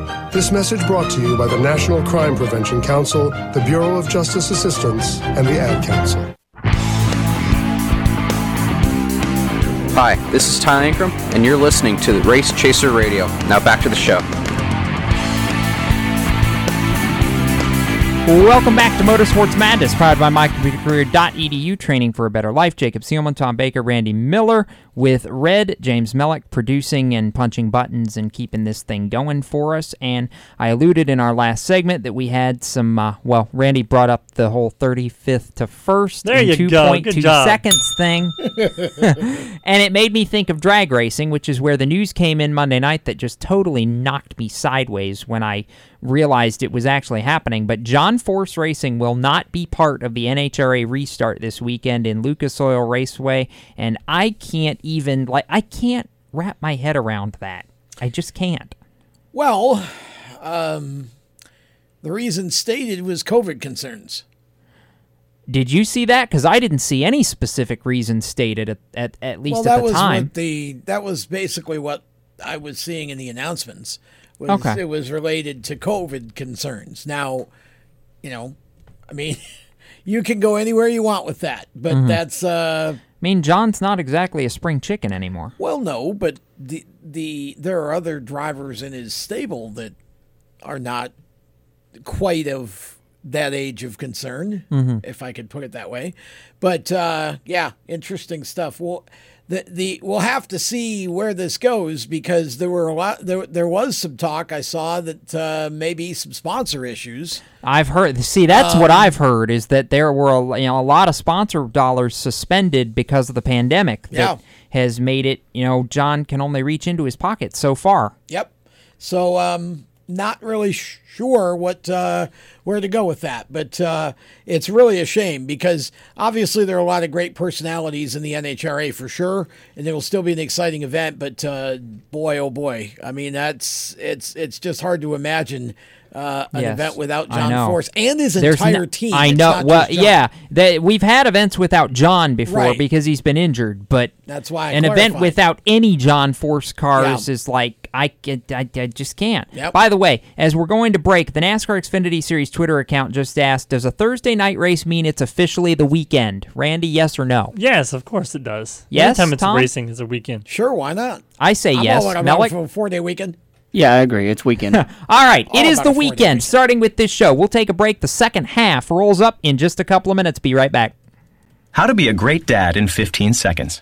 This message brought to you by the National Crime Prevention Council, the Bureau of Justice Assistance, and the Ad Council. Hi, this is Ty Ankrum, and you're listening to the Race Chaser Radio. Now back to the show. Welcome back to Motorsports Madness, powered by my computer career dot e d u, training for a better life. Jacob Seelman, Tom Baker, Randy Miller with Red, James Mellick producing and punching buttons and keeping this thing going for us. And I alluded in our last segment that we had some, uh, well, Randy brought up the whole thirty-fifth to first there in two point two seconds thing. And it made me think of drag racing, which is where the news came in Monday night that just totally knocked me sideways when I realized it was actually happening. But John Force Racing will not be part of the N H R A restart this weekend in Lucas Oil Raceway, and I can't even, like, I can't wrap my head around that. I just can't. Well, um, the reason stated was COVID concerns. Did you see that? Because I didn't see any specific reason stated at at, at least well, that at the was time. What the, that was basically what I was seeing in the announcements. Was, okay. It was related to COVID concerns. Now, you know, I mean, you can go anywhere you want with that, but mm-hmm. that's... Uh, I mean, John's not exactly a spring chicken anymore. Well, no, but the the there are other drivers in his stable that are not quite of that age of concern, mm-hmm. if I could put it that way. But, uh, yeah, interesting stuff. Well... The, the we'll have to see where this goes, because there were a lot there there was some talk I saw that uh, maybe some sponsor issues. I've heard see that's um, what I've heard is that there were a, you know a lot of sponsor dollars suspended because of the pandemic that yeah. has made it you know John can only reach into his pocket so far. Yep. So um not really sure what uh, where to go with that, but uh, it's really a shame, because obviously there are a lot of great personalities in the N H R A for sure, and it will still be an exciting event. But uh, boy, oh boy, I mean that's it's it's just hard to imagine uh, an yes, event without John Force and his There's entire no, team. I know. Well, yeah, they, we've had events without John before right. because he's been injured, but that's why I an clarified. event without any John Force cars yeah. is like. I, I, I just can't. Yep. By the way, as we're going to break, the NASCAR Xfinity Series Twitter account just asked, does a Thursday night race mean it's officially the weekend? Randy, yes or no? Yes, of course it does. Yes, Anytime it's Tom? racing is a weekend. Sure, why not? I say I'm yes. I'm all for a four-day weekend. Yeah, I agree. It's weekend. All right, all it is the weekend, weekend, starting with this show. We'll take a break. The second half rolls up in just a couple of minutes. Be right back. How to be a great dad in fifteen seconds.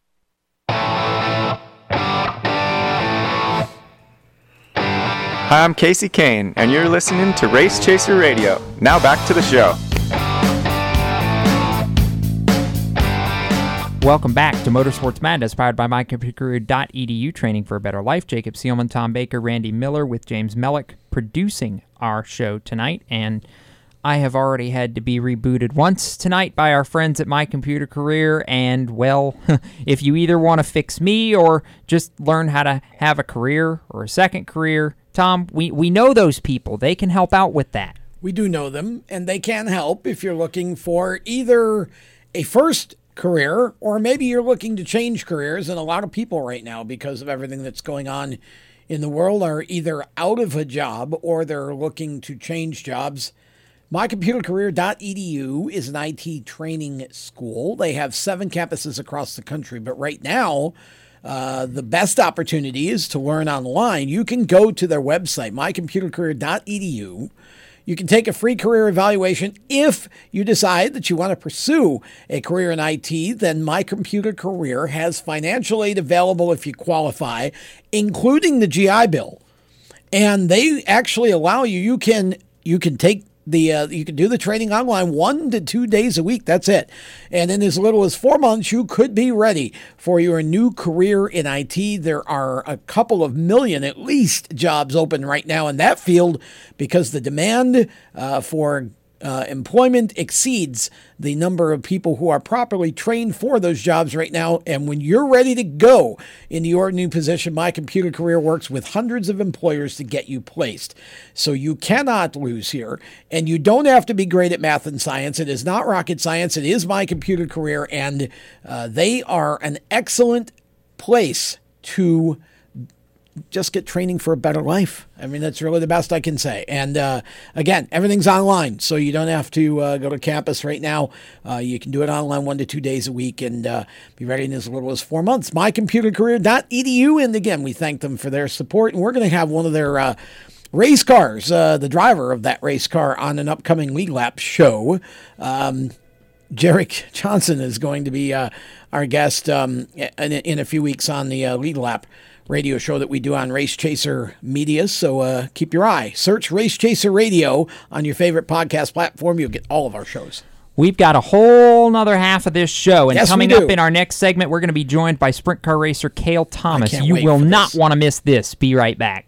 Hi, I'm Casey Kane, and you're listening to Race Chaser Radio. Now back to the show. Welcome back to Motorsports Madness, powered by my computer career dot e d u, training for a better life. Jacob Seelman, Tom Baker, Randy Miller with James Mellick producing our show tonight. And I have already had to be rebooted once tonight by our friends at My Computer Career. And, well, if you either want to fix me or just learn how to have a career or a second career, Tom, we, we know those people. They can help out with that. We do know them, and they can help if you're looking for either a first career or maybe you're looking to change careers. And a lot of people right now, because of everything that's going on in the world, are either out of a job or they're looking to change jobs. my computer career dot e d u is an I T training school. They have seven campuses across the country, but right now, Uh, the best opportunity is to learn online. You can go to their website, my computer career dot e d u. You can take a free career evaluation. If you decide that you want to pursue a career in I T, then My Computer Career has financial aid available if you qualify, including the G I Bill. And they actually allow you, you can, you can take The uh, you can do the training online one to two days a week. That's it. And in as little as four months, you could be ready for your new career in I T. There are a couple of million, at least, jobs open right now in that field because the demand uh, for uh, employment exceeds the number of people who are properly trained for those jobs right now. And when you're ready to go into your new position, My Computer Career works with hundreds of employers to get you placed. So you cannot lose here. And you don't have to be great at math and science. It is not rocket science. It is My Computer Career. And uh, they are an excellent place to just get training for a better life. I mean, that's really the best I can say. And uh, again, everything's online, so you don't have to uh, go to campus right now. Uh, you can do it online one to two days a week and uh, be ready in as little as four months. my computer career dot e d u. And again, we thank them for their support. And we're going to have one of their uh, race cars, uh, the driver of that race car, on an upcoming Lead Lap show. Um, Jarek Johnson is going to be uh, our guest um, in, in a few weeks on the uh, Lead Lap radio show that we do on Race Chaser Media. So uh, keep your eye. Search Race Chaser Radio on your favorite podcast platform. You'll get all of our shows. We've got a whole nother half of this show. And yes, coming up in our next segment, we're going to be joined by sprint car racer Cale Thomas. You will not want to miss this. Be right back.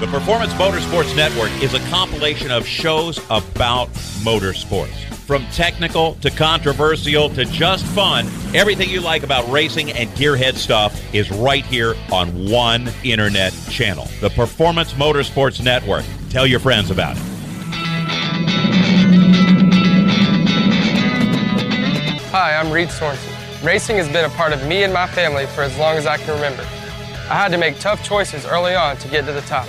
The Performance Motorsports Network is a compilation of shows about motorsports. From technical to controversial to just fun, everything you like about racing and gearhead stuff is right here on one internet channel. The Performance Motorsports Network. Tell your friends about it. Hi, I'm Reed Sorensen. Racing has been a part of me and my family for as long as I can remember. I had to make tough choices early on to get to the top.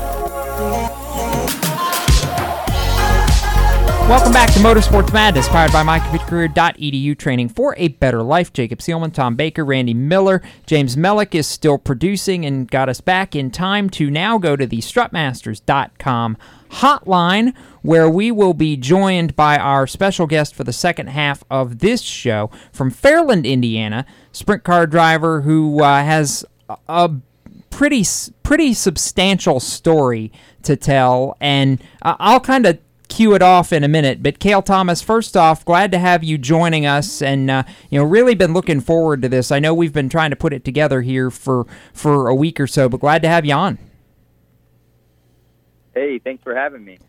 Welcome back to Motorsports Madness, powered by my computer career dot e d u, training for a better life. Jacob Seelman, Tom Baker, Randy Miller, James Mellick is still producing and got us back in time to now go to the strut masters dot com hotline, where we will be joined by our special guest for the second half of this show from Fairland, Indiana, sprint car driver who uh, has a pretty, pretty substantial story to tell, and uh, I'll kind of cue it off in a minute. But Cale Thomas, first off, glad to have you joining us, and uh, you know, really been looking forward to this. I know we've been trying to put it together here for for a week or so, but glad to have you on. Hey, thanks for having me.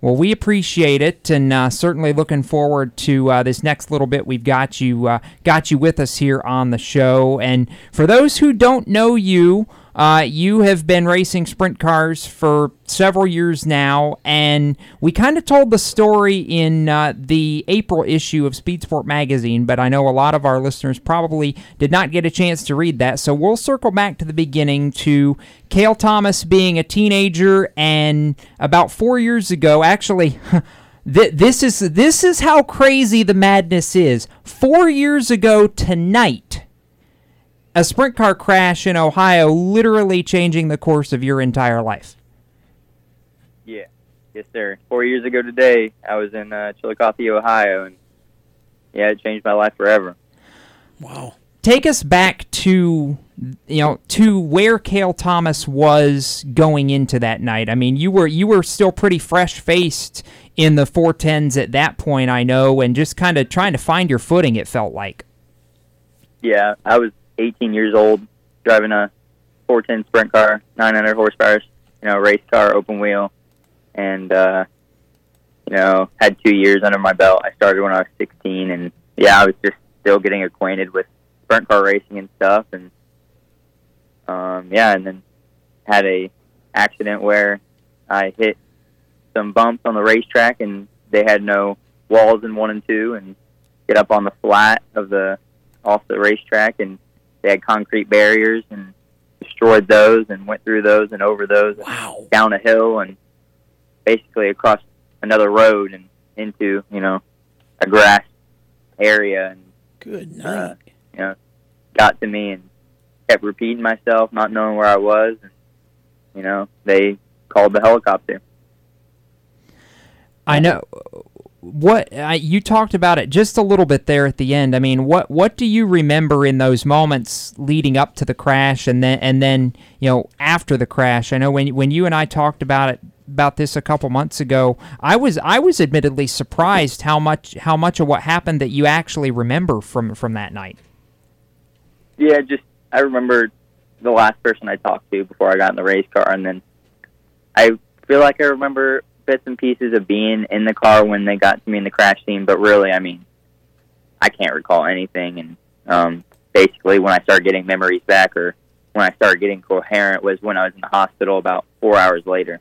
Well, we appreciate it, and uh, certainly looking forward to uh, this next little bit we've got you uh, got you with us here on the show. And for those who don't know you, Uh, you have been racing sprint cars for several years now, and we kind of told the story in uh, the April issue of Speed Sport Magazine, but I know a lot of our listeners probably did not get a chance to read that, so we'll circle back to the beginning to Cale Thomas being a teenager, and about four years ago, actually... Th- this is this is how crazy the madness is. Four years ago tonight... a sprint car crash in Ohio, literally changing the course of your entire life. Yeah. Yes, sir. Four years ago today, I was in uh, Chillicothe, Ohio, and yeah, it changed my life forever. Wow. Take us back to, you know, to where Cale Thomas was going into that night. I mean, you were you were still pretty fresh-faced in the four tens at that point, I know, and just kind of trying to find your footing, it felt like. Yeah, I was eighteen years old, driving a four ten sprint car, nine hundred horsepower, you know, race car, open wheel, and, uh, you know, had two years under my belt. I started when I was sixteen, and, yeah, I was just still getting acquainted with sprint car racing and stuff, and, um, yeah, and then had a accident where I hit some bumps on the racetrack, and they had no walls in one and two, and get up on the flat of the off the racetrack, and they had concrete barriers, and destroyed those, and went through those, and over those, wow. and down a hill, and basically across another road, and into, you know, a grass area, and good night. Uh, you know, got to me, and kept repeating myself, not knowing where I was, and, you know, they called the helicopter. I know. What I, you talked about it just a little bit there at the end. I mean, what what do you remember in those moments leading up to the crash, and then and then you know after the crash? I know when when you and I talked about it about this a couple months ago, I was I was admittedly surprised how much how much of what happened that you actually remember from from that night. Yeah, just I remember the last person I talked to before I got in the race car, and then I feel like I remember bits and pieces of being in the car when they got to me in the crash scene, but really, I mean, I can't recall anything, and um, basically when I started getting memories back, or when I started getting coherent, was when I was in the hospital about four hours later.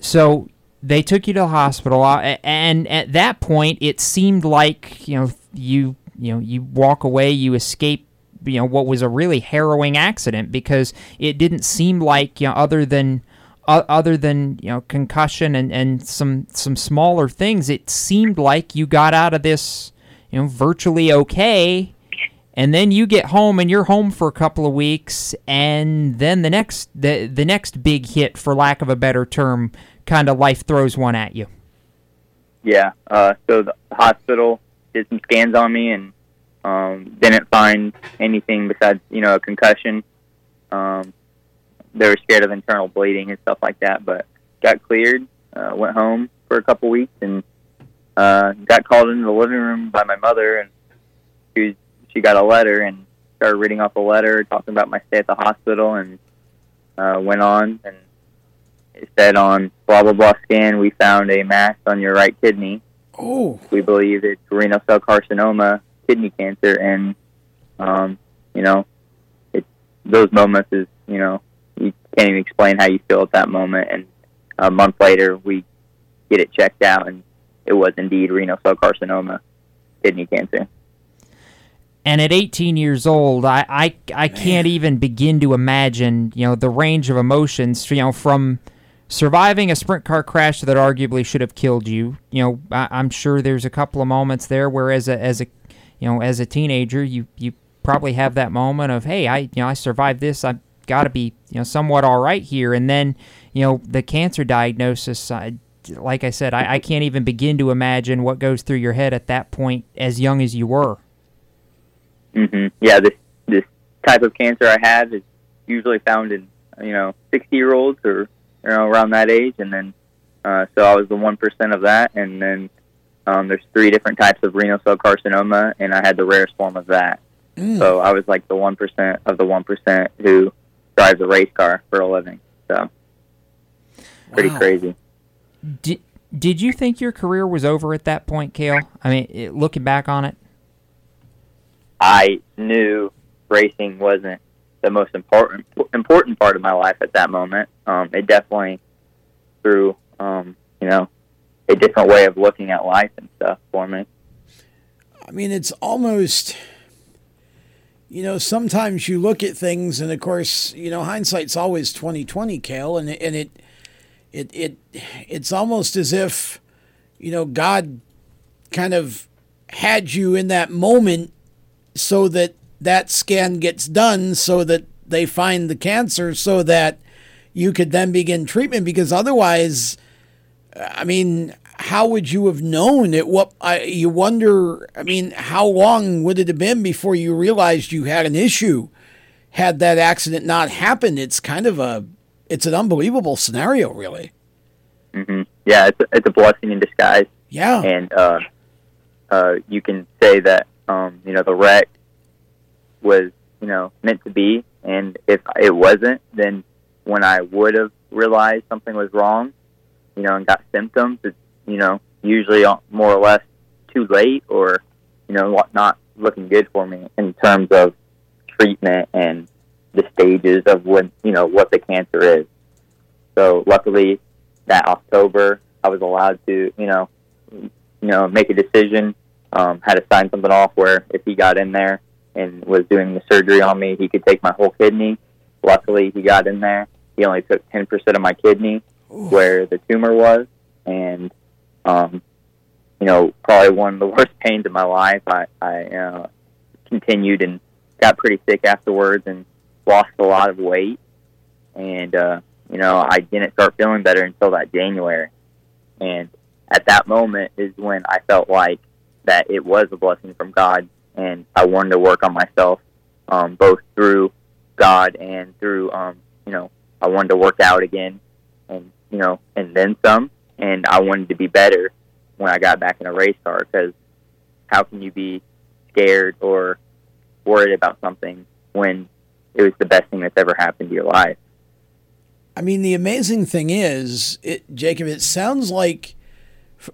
So they took you to the hospital, and at that point, it seemed like, you know, you, you know, you walk away, you escape, you know, what was a really harrowing accident, because it didn't seem like, you know, other than Other than, you know, concussion and, and some some smaller things, it seemed like you got out of this, you know, virtually okay. And then you get home, and you're home for a couple of weeks, and then the next the the next big hit, for lack of a better term, kind of life throws one at you. Yeah. Uh, so the hospital did some scans on me, and um, didn't find anything besides, you know, a concussion. Um, They were scared of internal bleeding and stuff like that, but got cleared, uh, went home for a couple weeks, and uh, got called into the living room by my mother, and she, was, she got a letter, and started reading off a letter, talking about my stay at the hospital, and uh, went on, and it said on blah, blah, blah scan, we found a mass on your right kidney. Oh. We believe it's renal cell carcinoma, kidney cancer, and, um, you know, it's, those moments is, you know, you can't even explain how you feel at that moment. And a month later, we get it checked out, and it was indeed renal cell carcinoma, kidney cancer. And at eighteen years old, I, I, I can't even begin to imagine, you know, the range of emotions, you know, from surviving a sprint car crash that arguably should have killed you. You know, I, I'm sure there's a couple of moments there where as a, as a, you know, as a teenager, you, you probably have that moment of, hey, I, you know, I survived this. I got to be, you know, somewhat all right here. And then, you know, the cancer diagnosis, I, like I said, I, I can't even begin to imagine what goes through your head at that point, as young as you were. Mm-hmm. Yeah, this this type of cancer I have is usually found in, you know, sixty-year-olds or, you know, around that age. And then, uh, so I was the one percent of that. And then um, there's three different types of renal cell carcinoma, and I had the rarest form of that. Mm. So I was like the one percent of the one percent who drives a race car for a living, so pretty wow. crazy. Did Did you think your career was over at that point, Cale? I mean, it, looking back on it, I knew racing wasn't the most important important part of my life at that moment. Um, it definitely threw, um, you know, a different way of looking at life and stuff for me. I mean, it's almost. You know, sometimes you look at things, and of course, you know, hindsight's always twenty twenty, Cale, and and it, it it it's almost as if, you know, God kind of had you in that moment so that that scan gets done, so that they find the cancer, so that you could then begin treatment. Because otherwise, I mean, how would you have known it? What I, you wonder, I mean, how long would it have been before you realized you had an issue had that accident not happened? It's kind of a, it's an unbelievable scenario, really. Mm-hmm. Yeah, it's a, it's a blessing in disguise. Yeah. And uh, uh, you can say that Um, you know, the wreck was, you know, meant to be, and if it wasn't, then when I would have realized something was wrong, you know, and got symptoms, it's, you know, usually more or less too late or, you know, not looking good for me in terms of treatment and the stages of when, you know, what the cancer is. So luckily that October I was allowed to, you know, you know, make a decision, um, had to sign something off where if he got in there and was doing the surgery on me, he could take my whole kidney. Luckily he got in there. He only took ten percent of my kidney where the tumor was. And, um, you know, probably one of the worst pains of my life. I, I uh, continued and got pretty sick afterwards and lost a lot of weight. And, uh, you know, I didn't start feeling better until that January. And at that moment is when I felt like that it was a blessing from God. And I wanted to work on myself, um, both through God and through, um, you know, I wanted to work out again and, you know, and then some. And I wanted to be better when I got back in a race car, because how can you be scared or worried about something when it was the best thing that's ever happened to your life? I mean, the amazing thing is, it, Jacob, it sounds like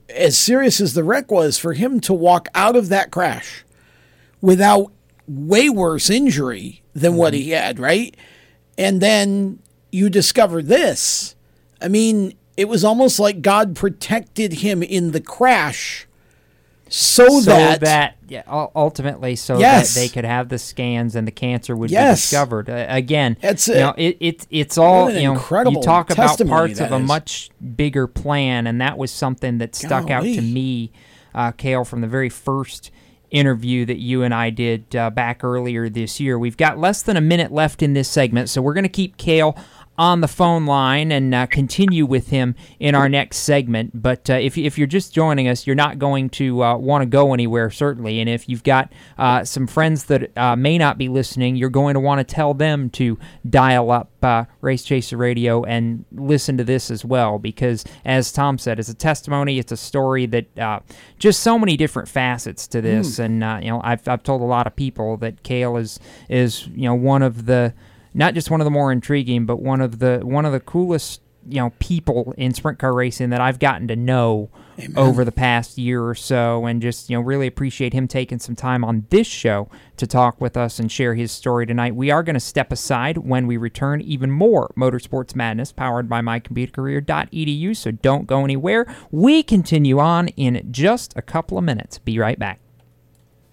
as serious as the wreck was, for him to walk out of that crash without way worse injury than mm-hmm. what he had, right? And then you discover this. I mean, it was almost like God protected him in the crash so, so that, that yeah, ultimately so yes. that they could have the scans and the cancer would yes. be discovered. Uh, again, that's you know, it, it, it's all, you know, incredible you talk about parts of a is. much bigger plan, and that was something that stuck Golly. out to me, uh, Cale, from the very first interview that you and I did uh, back earlier this year. We've got less than a minute left in this segment, so we're going to keep Cale on the phone line and uh, continue with him in our next segment. But uh, if, if you're just joining us, you're not going to uh, want to go anywhere, certainly. And if you've got uh, some friends that uh, may not be listening, you're going to want to tell them to dial up uh, Race Chaser Radio and listen to this as well, because as Tom said, it's a testimony, it's a story that uh, just so many different facets to this. Mm. And uh, you know, I've I've told a lot of people that Cale is is you know one of the not just one of the more intriguing, but one of the one of the coolest, you know, people in sprint car racing that I've gotten to know Amen. over the past year or so, and just, you know, really appreciate him taking some time on this show to talk with us and share his story tonight. We are going to step aside. When we return, even more Motorsports Madness powered by my computer career dot e d u, so don't go anywhere. We continue on in just a couple of minutes. Be right back.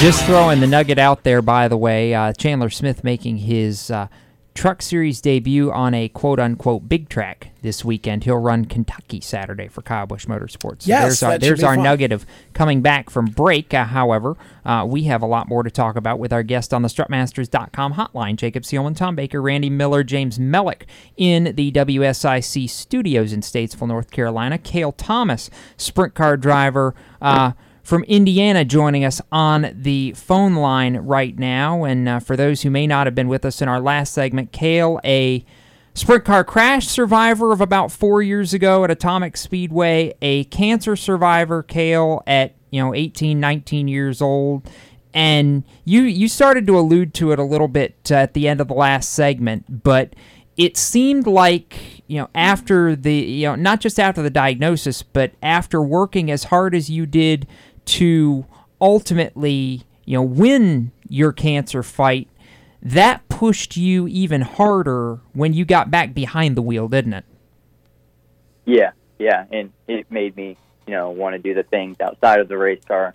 Just throwing the nugget out there, by the way, uh, Chandler Smith making his uh, Truck Series debut on a quote-unquote big track this weekend. He'll run Kentucky Saturday for Kyle Busch Motorsports. So yes, there's our, there's our nugget of coming back from break. Uh, however, uh, we have a lot more to talk about with our guest on the strut masters dot com hotline, Jacob Seelman, Tom Baker, Randy Miller, James Mellick in the W S I C studios in Statesville, North Carolina. Cale Thomas, sprint car driver, uh from Indiana, joining us on the phone line right now. And uh, for those who may not have been with us in our last segment, Cale, a sprint car crash survivor of about four years ago at Atomic Speedway, a cancer survivor, Cale, at you know eighteen, nineteen years old. And you, you started to allude to it a little bit uh, at the end of the last segment, but it seemed like, you know, after the, you know, not just after the diagnosis, but after working as hard as you did to ultimately, you know, win your cancer fight, that pushed you even harder when you got back behind the wheel, didn't it? Yeah, yeah, and it made me, you know, want to do the things outside of the race car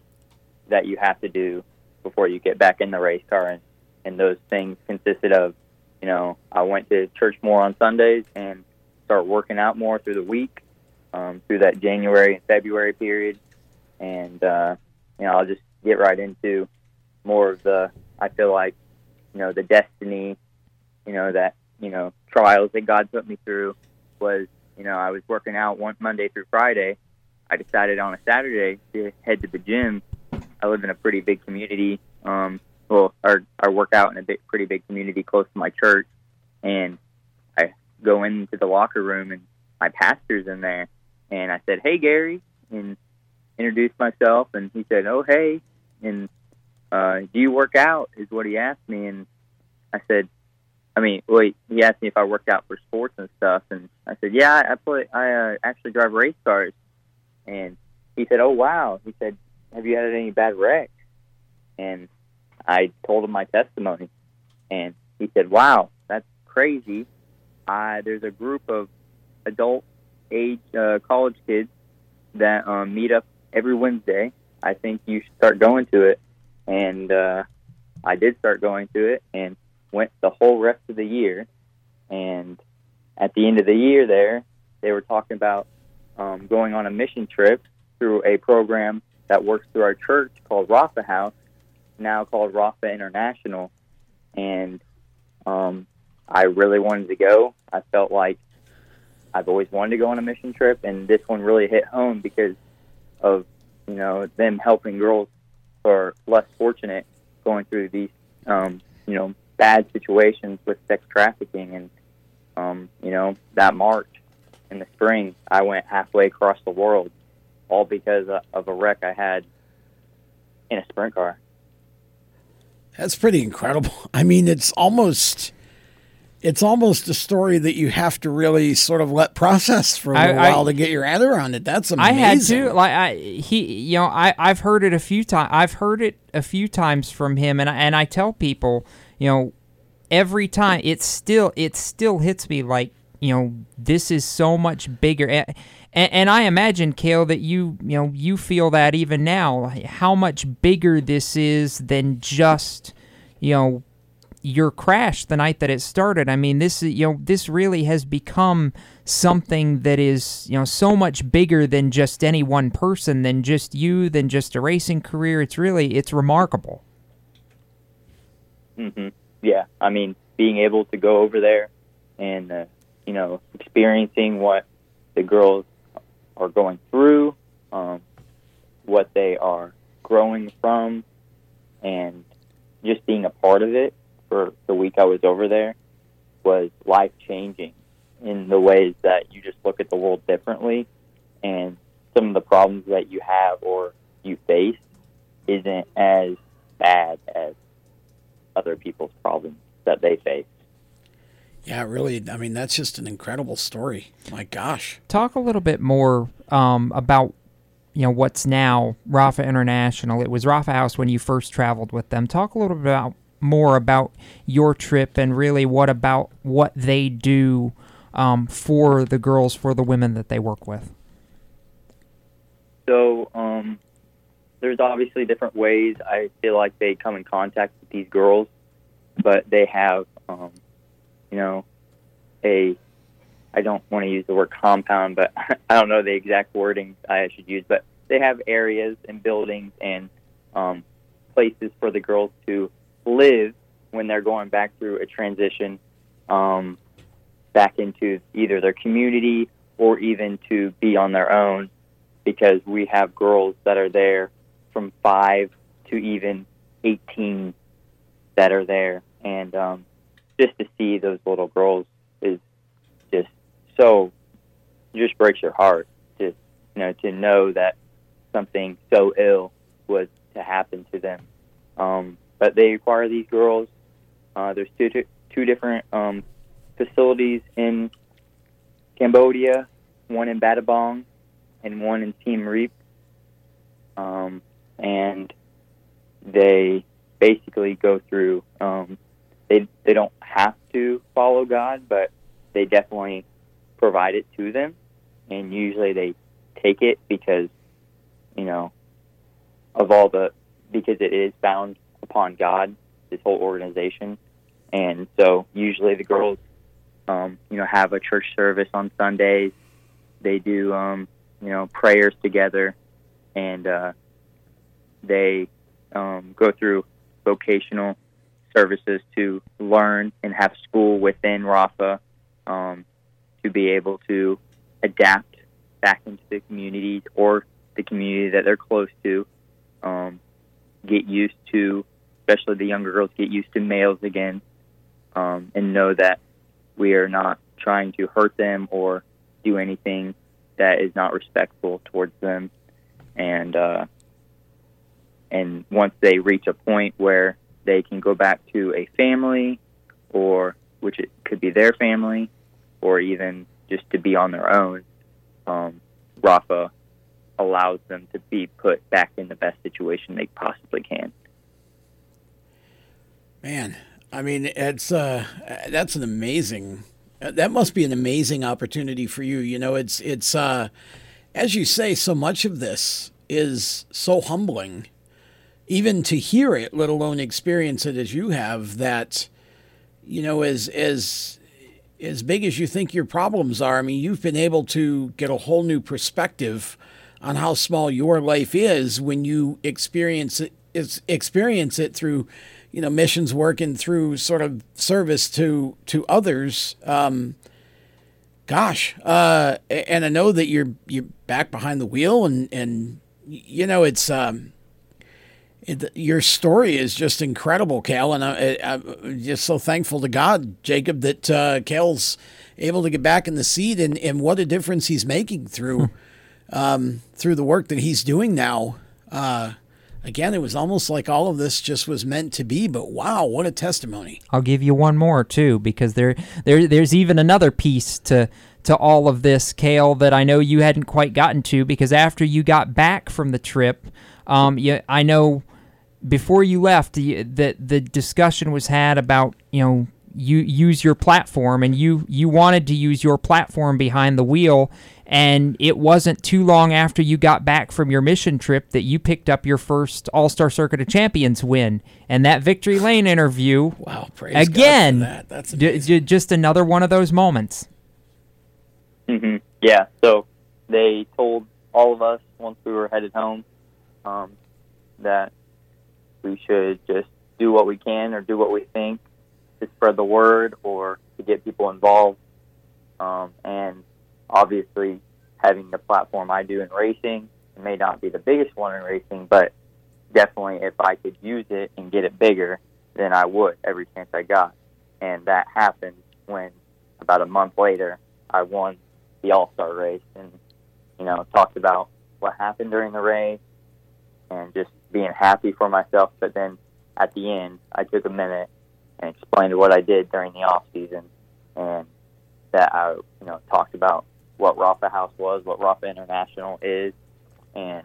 that you have to do before you get back in the race car, and, and those things consisted of, you know, I went to church more on Sundays and start working out more through the week, um, through that January and February period. And, uh, you know, I'll just get right into more of the, I feel like, you know, the destiny, you know, that, you know, trials that God put me through was, you know, I was working out one Monday through Friday. I decided on a Saturday to head to the gym. I live in a pretty big community. Um, well, I, I work out in a big, pretty big community close to my church. And I go into the locker room, and my pastor's in there. And I said, "Hey, Gary," and introduced myself, and he said, "Oh, hey, and uh, do you work out?" is what he asked me. And I said, I mean, wait, well, he asked me if I worked out for sports and stuff, and I said, "Yeah, I play. I uh, actually drive race cars." And he said, "Oh, wow." He said, "Have you had any bad wrecks?" And I told him my testimony, and he said, "Wow, that's crazy. Uh, there's a group of adult age uh, college kids that um, meet up every Wednesday. I think you should start going to it." And uh, I did start going to it and went the whole rest of the year. And at the end of the year there, they were talking about um, going on a mission trip through a program that works through our church called Rafa House, now called Rafa International. And um, I really wanted to go. I felt like I've always wanted to go on a mission trip, and this one really hit home because of, you know, them helping girls who are less fortunate going through these, um, you know, bad situations with sex trafficking. And, um, you know, that March in the spring, I went halfway across the world, all because of a wreck I had in a sprint car. That's pretty incredible. I mean, it's almost... It's almost a story that you have to really sort of let process for a I, while I, to get your head around it. That's amazing. I had to, like, I he, you know, I I've heard it a few times. I've heard it a few times from him, and I, and I tell people, you know, every time it still it still hits me like, you know, this is so much bigger. And, and I imagine, Cale, that you, you know, you feel that even now, how much bigger this is than just, you know, your crash the night that it started. I mean, this, you know, this really has become something that is, you know, so much bigger than just any one person, than just you, than just a racing career. It's really, it's remarkable. Mm-hmm. Yeah. I mean, being able to go over there and, uh, you know, experiencing what the girls are going through, um, what they are growing from, and just being a part of it. For the week I was over there, was life-changing in the ways that you just look at the world differently, and some of the problems that you have or you face isn't as bad as other people's problems that they face. Yeah, really, I mean, that's just an incredible story. My gosh. Talk a little bit more um, about, you know, what's now R A F A International. It was R A F A House when you first traveled with them. Talk a little bit about more about your trip and really what about what they do um, for the girls, for the women that they work with. So um, there's obviously different ways I feel like they come in contact with these girls, but they have, um, you know, a, I don't want to use the word compound, but I don't know the exact wording I should use, but they have areas and buildings and um, places for the girls to live when they're going back through a transition um, back into either their community or even to be on their own, because we have girls that are there from five to even eighteen that are there. And um, just to see those little girls is just so, just breaks your heart. Just, you know, to know that something so ill was to happen to them. Um, But they require these girls. Uh, there's two two different um, facilities in Cambodia, one in Battambang and one in Siem Reap. Um, and they basically go through. Um, they they don't have to follow God, but they definitely provide it to them. And usually they take it because, you know, of all the because it is bound upon God, this whole organization. And so usually the girls, um, you know, have a church service on Sundays. They do, um, you know, prayers together, and uh, they um, go through vocational services to learn and have school within R A F A um, to be able to adapt back into the community or the community that they're close to, um, get used to, especially the younger girls, get used to males again, um, and know that we are not trying to hurt them or do anything that is not respectful towards them. And uh, and once they reach a point where they can go back to a family, or which it could be their family, or even just to be on their own, um, R A F A allows them to be put back in the best situation they possibly can. Man, I mean, it's uh, that's an amazing, that must be an amazing opportunity for you. You know, it's, it's uh, as you say, so much of this is so humbling, even to hear it, let alone experience it as you have, that, you know, as, as, as big as you think your problems are, I mean, you've been able to get a whole new perspective on how small your life is when you experience it, is experience it through, you know, missions work and through sort of service to, to others. Um, gosh. Uh, and I know that you're, you're back behind the wheel, and, and, you know, it's, um, it, your story is just incredible, Cale. And I, I, I'm just so thankful to God, Jacob, that, uh, Cale's able to get back in the seat, and, and what a difference he's making through, um, through the work that he's doing now. Uh, Again, it was almost like all of this just was meant to be, but wow, what a testimony. I'll give you one more, too, because there, there there's even another piece to to all of this, Cale, that I know you hadn't quite gotten to, because after you got back from the trip, um, you, I know before you left, the, the, the discussion was had about, you know, you use your platform, and you, you wanted to use your platform behind the wheel, and it wasn't too long after you got back from your mission trip that you picked up your first All-Star Circuit of Champions win, and that Victory Lane interview, wow, praise again, God for that. That's d- d- just another one of those moments. Mm-hmm. Yeah, so they told all of us once we were headed home um, that we should just do what we can or do what we think to spread the word or to get people involved. Um, and obviously having the platform I do in racing, it may not be the biggest one in racing, but definitely if I could use it and get it bigger, then I would every chance I got. And that happened when about a month later I won the All-Star race and, you know, talked about what happened during the race and just being happy for myself. But then at the end, I took a minute and explained what I did during the off season, and that I, you know, talked about what R A F A House was, what R A F A International is, and,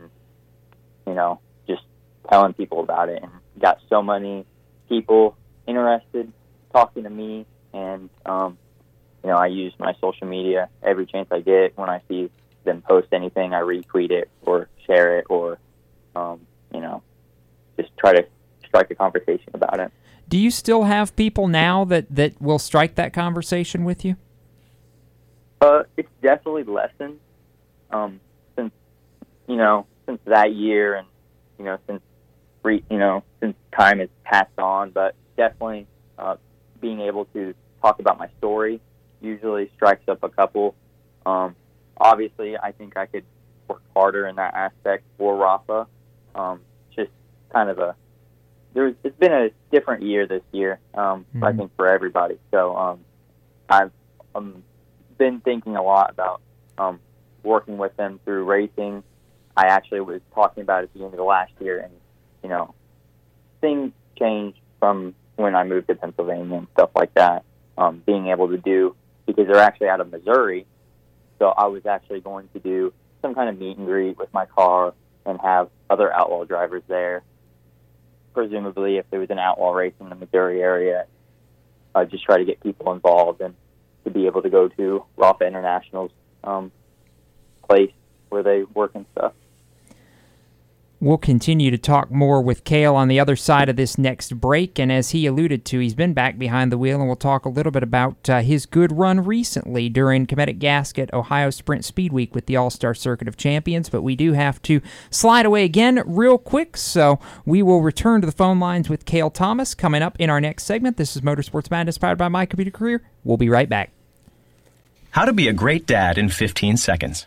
you know, just telling people about it, and got so many people interested talking to me. And um, you know, I use my social media every chance I get. When I see them post anything, I retweet it or share it, or um, you know, just try to strike a conversation about it. Do you still have people now that, that will strike that conversation with you? Uh, it's definitely lessened um, since you know since that year, and you know since re- you know since time has passed on. But definitely uh, being able to talk about my story usually strikes up a couple. Um, obviously, I think I could work harder in that aspect for R A F A. Um, just kind of a There's, it's been a different year this year, um, mm-hmm. I think, for everybody. So um, I've um, been thinking a lot about um, working with them through racing. I actually was talking about it at the end of the last year, and, you know, things changed from when I moved to Pennsylvania and stuff like that, um, being able to do, because they're actually out of Missouri. So I was actually going to do some kind of meet and greet with my car and have other outlaw drivers there. Presumably, if there was an outlaw race in the Missouri area, uh, just try to get people involved and to be able to go to R A F A International's um, place where they work and stuff. We'll continue to talk more with Cale on the other side of this next break, and as he alluded to, he's been back behind the wheel, and we'll talk a little bit about uh, his good run recently during Cometic Gasket Ohio Sprint Speed Week with the All-Star Circuit of Champions, but we do have to slide away again real quick, so we will return to the phone lines with Cale Thomas coming up in our next segment. This is Motorsports Madness, powered by My Computer Career. We'll be right back. How to be a great dad in fifteen seconds.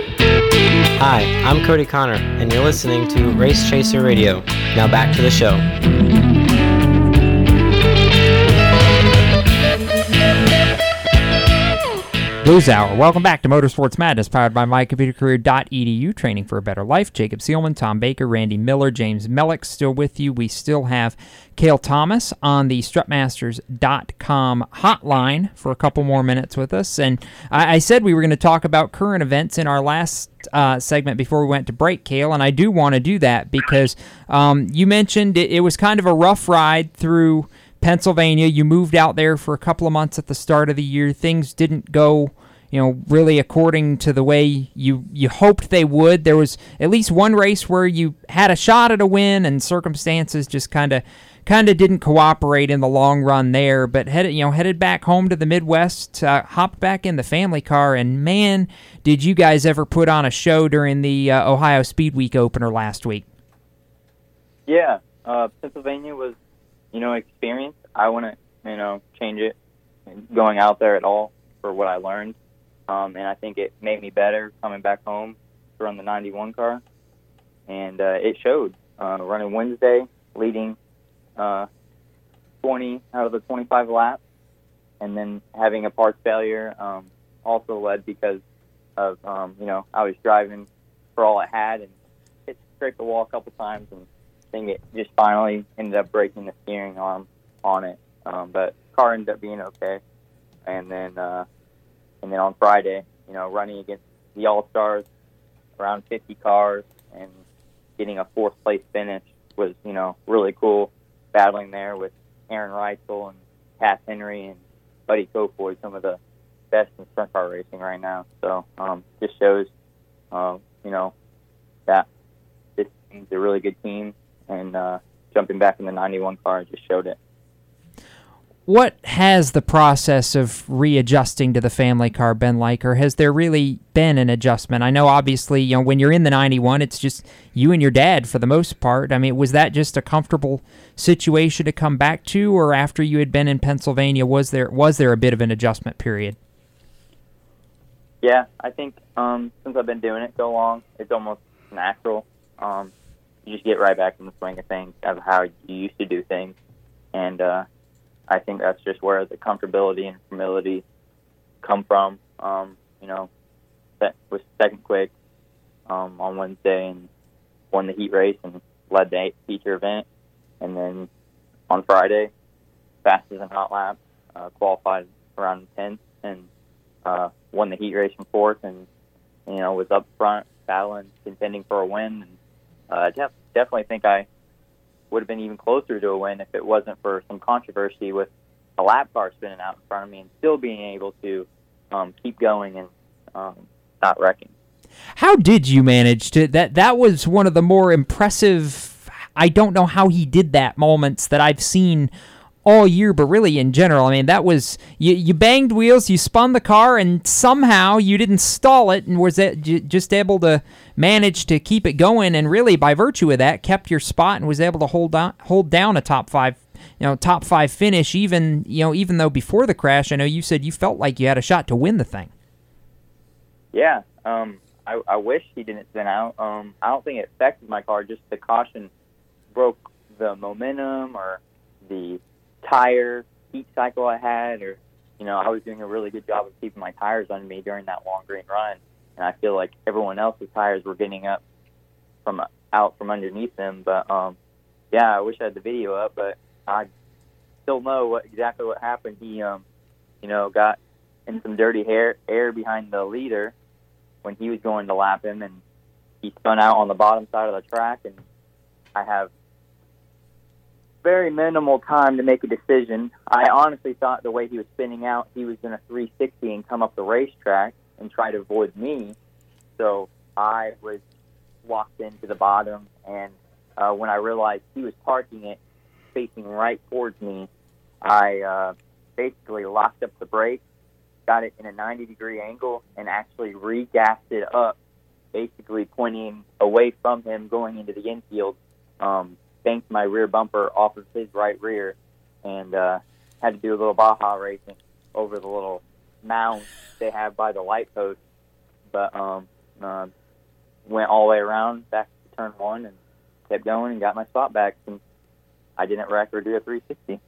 Hi, I'm Cody Connor, and you're listening to Race Chaser Radio. Now back to the show. Blues Hour. Welcome back to Motorsports Madness, powered by my computer career dot e d u, training for a better life. Jacob Seelman, Tom Baker, Randy Miller, James Mellick still with you. We still have Cale Thomas on the strutmasters dot com hotline for a couple more minutes with us. And I, I said we were going to talk about current events in our last uh, segment before we went to break, Cale, and I do want to do that because um, you mentioned it, it was kind of a rough ride through Pennsylvania. You moved out there for a couple of months at the start of the year. Things didn't go, you know, really according to the way you you hoped they would. There was at least one race where you had a shot at a win, and circumstances just kind of kind of didn't cooperate in the long run there. But headed, you know, headed back home to the Midwest, uh, hopped back in the family car, and man, did you guys ever put on a show during the uh, Ohio Speed Week opener last week? Yeah, uh, Pennsylvania was, you know, experience. I wouldn't, you know, change it going out there at all for what I learned. Um, and I think it made me better coming back home to run the ninety-one car. And uh, it showed. Uh, running Wednesday, leading uh, twenty out of the twenty-five laps, and then having a parts failure um, also led because of, um, you know, I was driving for all I had and hit scraped the wall a couple times, and I think it just finally ended up breaking the steering arm on it, um, but car ended up being okay. And then, uh, and then on Friday, you know, running against the All Stars, around fifty cars, and getting a fourth place finish was, you know, really cool. Battling there with Aaron Reitzel and Pat Henry and Buddy Kofoid, some of the best in sprint car racing right now. So um, just shows, uh, you know, that this team's a really good team. And uh, jumping back in the ninety-one car just showed it. What has the process of readjusting to the family car been like, or has there really been an adjustment? I know, obviously, you know, when you're in the ninety-one, it's just you and your dad for the most part. I mean, was that just a comfortable situation to come back to, or after you had been in Pennsylvania, was there was there a bit of an adjustment period? Yeah, I think um, since I've been doing it so long, it's almost natural. Um, You just get right back in the swing of things, of how you used to do things. And uh, I think that's just where the comfortability and humility come from. Um, you know, that was second quick um, on Wednesday and won the heat race and led the feature event. And then on Friday, fastest in hot lap, uh, qualified around tenth and uh, won the heat race from fourth and, you know, was up front, battling, contending for a win. And I uh, def- definitely think I would have been even closer to a win if it wasn't for some controversy with a lap car spinning out in front of me and still being able to um, keep going and um, not wrecking. How did you manage to? That that was one of the more impressive, I don't know how he did that, moments that I've seen all year, but really in general. I mean, that was, you, you banged wheels, you spun the car, and somehow you didn't stall it and was just able to manage to keep it going, and really by virtue of that kept your spot and was able to hold down, hold down a top five you know, top five finish, even, you know, even though before the crash, I know you said you felt like you had a shot to win the thing. Yeah, um, I, I wish he didn't spin out. Um, I don't think it affected my car, just the caution broke the momentum or the tire heat cycle I had, or, you know, I was doing a really good job of keeping my tires on me during that long green run, and I feel like everyone else's tires were getting up from out from underneath them. But, um, yeah, I wish I had the video up, but I still know what exactly what happened. He, um, you know, got in some dirty hair, air behind the leader when he was going to lap him, and he spun out on the bottom side of the track, and I have very minimal time to make a decision. I honestly thought the way he was spinning out, he was going to three sixty and come up the racetrack and try to avoid me. So I was locked into the bottom, and uh, when I realized he was parking it facing right towards me, I uh, basically locked up the brake, got it in a ninety-degree angle, and actually re-gassed it up, basically pointing away from him going into the infield. Um, banked my rear bumper off of his right rear, and uh, had to do a little Baja racing over the little mound they have by the light post. But um, uh, went all the way around back to turn one and kept going and got my spot back. And I didn't wreck or do a three sixty.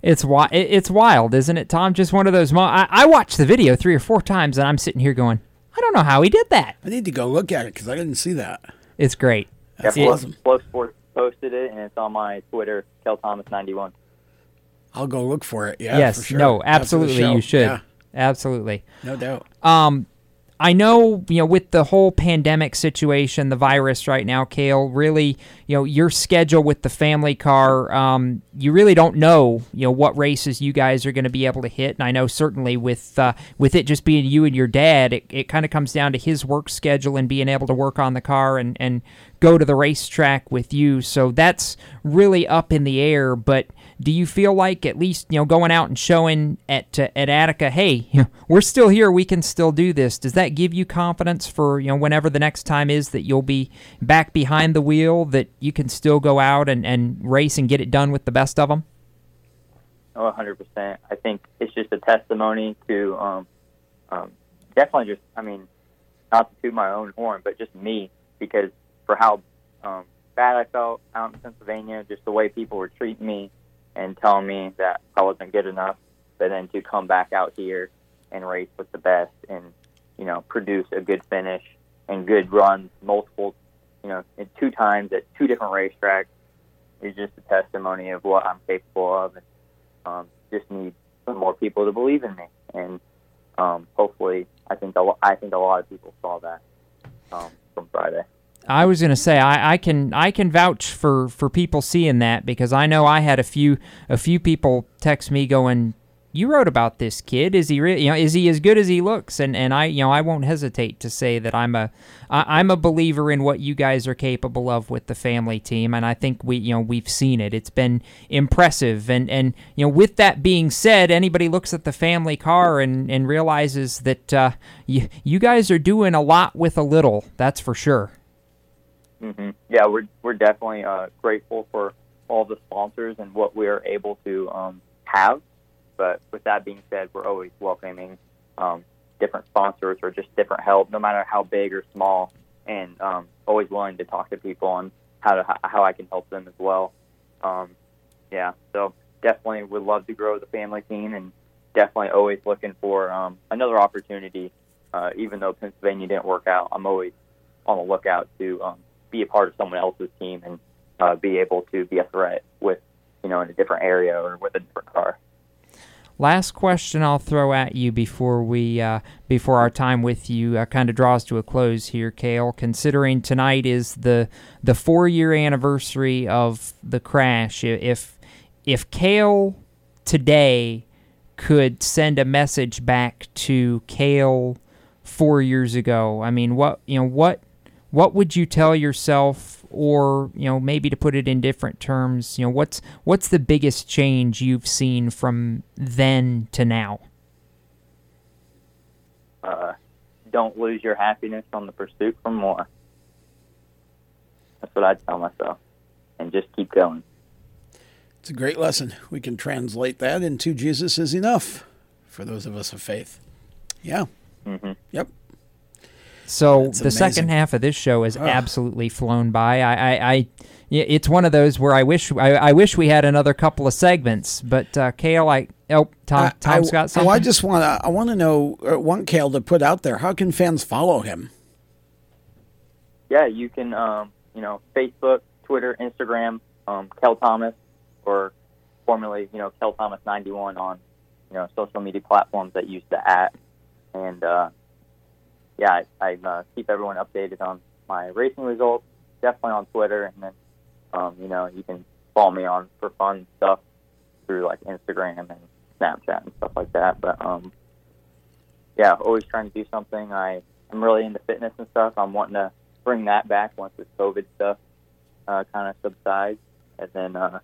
It's wild, it's wild, isn't it, Tom? Just one of those. Mo- I, I watched the video three or four times, and I'm sitting here going, I don't know how he did that. I need to go look at it because I didn't see that. It's great. That's yeah, awesome. Flow Sports posted it, and it's on my Twitter, Cale Thomas ninety-one. I'll go look for it. Yeah, yes, for sure. No, absolutely, you should. Yeah. Absolutely, no doubt. Um, I know, you know, with the whole pandemic situation, the virus right now, Cale, really, you know, your schedule with the family car, um, you really don't know, you know, what races you guys are going to be able to hit. And I know certainly with uh, with it just being you and your dad, it, it kind of comes down to his work schedule and being able to work on the car and, and go to the racetrack with you. So that's really up in the air. But do you feel like at least, you know, going out and showing at uh, at Attica, hey, you know, we're still here, we can still do this? Does that give you confidence for, you know, whenever the next time is that you'll be back behind the wheel, that you can still go out and, and race and get it done with the best of them? Oh, one hundred percent. I think it's just a testimony to um, um, definitely just, I mean, not to toot my own horn, but just me, because for how um, bad I felt out in Pennsylvania, just the way people were treating me and telling me that I wasn't good enough, but then to come back out here and race with the best and, you know, produce a good finish and good runs, multiple, you know, in two times at two different racetracks, is just a testimony of what I'm capable of. And, um, just need some more people to believe in me, and um, hopefully, I think a lo- I think a lot of people saw that um, from Friday. I was going to say, I, I can I can vouch for, for people seeing that, because I know I had a few a few people text me going, you wrote about this kid. Is he really, you know, is he as good as he looks? And and I, you know, I won't hesitate to say that I'm a I, I'm a believer in what you guys are capable of with the family team, and I think we, you know, we've seen it. It's been impressive. And and you know, with that being said, anybody looks at the family car and, and realizes that uh, you you guys are doing a lot with a little. That's for sure. Mm-hmm. Yeah, we're we're definitely uh, grateful for all the sponsors and what we are able to um, have. But with that being said, we're always welcoming um, different sponsors or just different help, no matter how big or small, and um, always willing to talk to people on how to, how I can help them as well. Um, yeah, so definitely would love to grow the family team, and definitely always looking for um, another opportunity. Uh, even though Pennsylvania didn't work out, I'm always on the lookout to um, be a part of someone else's team and uh, be able to be a threat with, you know, in a different area or with a different car. Last question I'll throw at you before we uh, before our time with you uh, kind of draws to a close here, Cale. Considering tonight is the the four year anniversary of the crash, if if Cale today could send a message back to Cale four years ago, I mean, what you know, what what would you tell yourself? Or, you know, maybe to put it in different terms, you know, what's what's the biggest change you've seen from then to now? Uh, don't lose your happiness on the pursuit for more. That's what I tell myself, and just keep going. It's a great lesson. We can translate that into Jesus is enough for those of us of faith. Yeah. Mm-hmm. Yep. So That's the amazing. Second half of this show has oh. absolutely flown by. I, I, I, it's one of those where I wish, I, I wish we had another couple of segments. But uh, Cale, I oh Tom, Tom's I, got something. Oh, I just want to, I want to know, uh, want Cale to put out there. How can fans follow him? Yeah, you can, um, you know, Facebook, Twitter, Instagram, um, Cale Thomas, or formerly, you know, Cale Thomas ninety-one on, you know, social media platforms that use the at, and. Uh, Yeah, I, I uh, keep everyone updated on my racing results, definitely on Twitter, and then, um, you know, you can follow me on for fun stuff through, like, Instagram and Snapchat and stuff like that. But, um, yeah, always trying to do something. I, I'm really into fitness and stuff. I'm wanting to bring that back once this COVID stuff uh, kind of subsides. And then, uh,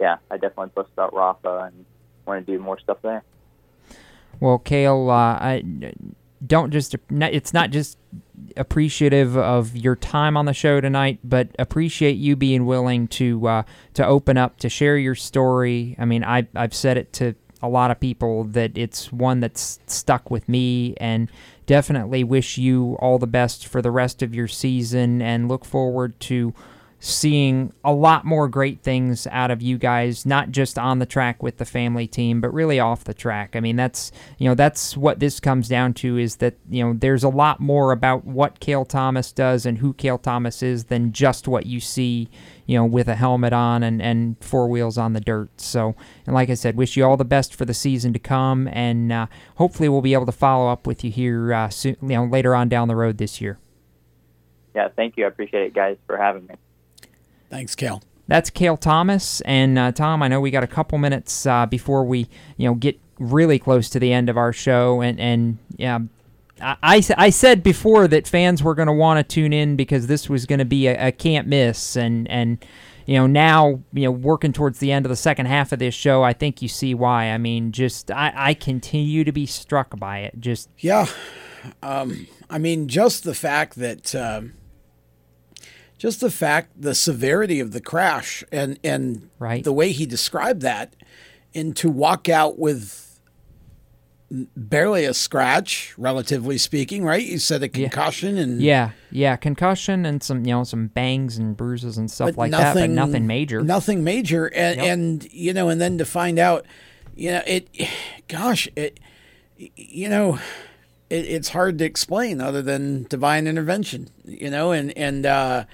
yeah, I definitely post about Rafa and want to do more stuff there. Well, Cale, uh, I... Don't just, it's not just appreciative of your time on the show tonight, but appreciate you being willing to uh, to open up, to share your story. I mean, I, I've said it to a lot of people that it's one that's stuck with me, and definitely wish you all the best for the rest of your season and look forward to seeing a lot more great things out of you guys, not just on the track with the family team, but really off the track. I mean, that's, you know, that's what this comes down to, is that, you know, there's a lot more about what Cale Thomas does and who Cale Thomas is than just what you see, you know, with a helmet on and, and four wheels on the dirt. So, and like I said, wish you all the best for the season to come, and uh, hopefully we'll be able to follow up with you here uh, soon, you know, later on down the road this year. Yeah, thank you. I appreciate it, guys, for having me. Thanks, Cale. That's Cale Thomas. And, uh, Tom, I know we got a couple minutes uh, before we, you know, get really close to the end of our show. And, and yeah, I, I, I said before that fans were going to want to tune in because this was going to be a, a can't miss. And, and, you know, now, you know, working towards the end of the second half of this show, I think you see why. I mean, just I, I continue to be struck by it. Just Yeah. Um, I mean, just the fact that um Just the fact, the severity of the crash and, and right. the way he described that, and to walk out with barely a scratch, relatively speaking, right? You said a concussion yeah. and yeah, yeah, concussion and some, you know, some bangs and bruises and stuff like nothing, that, but nothing major, nothing major, and yep. and you know, and then to find out, you know, it, gosh, it, you know, it, it's hard to explain other than divine intervention, you know, and and. Uh,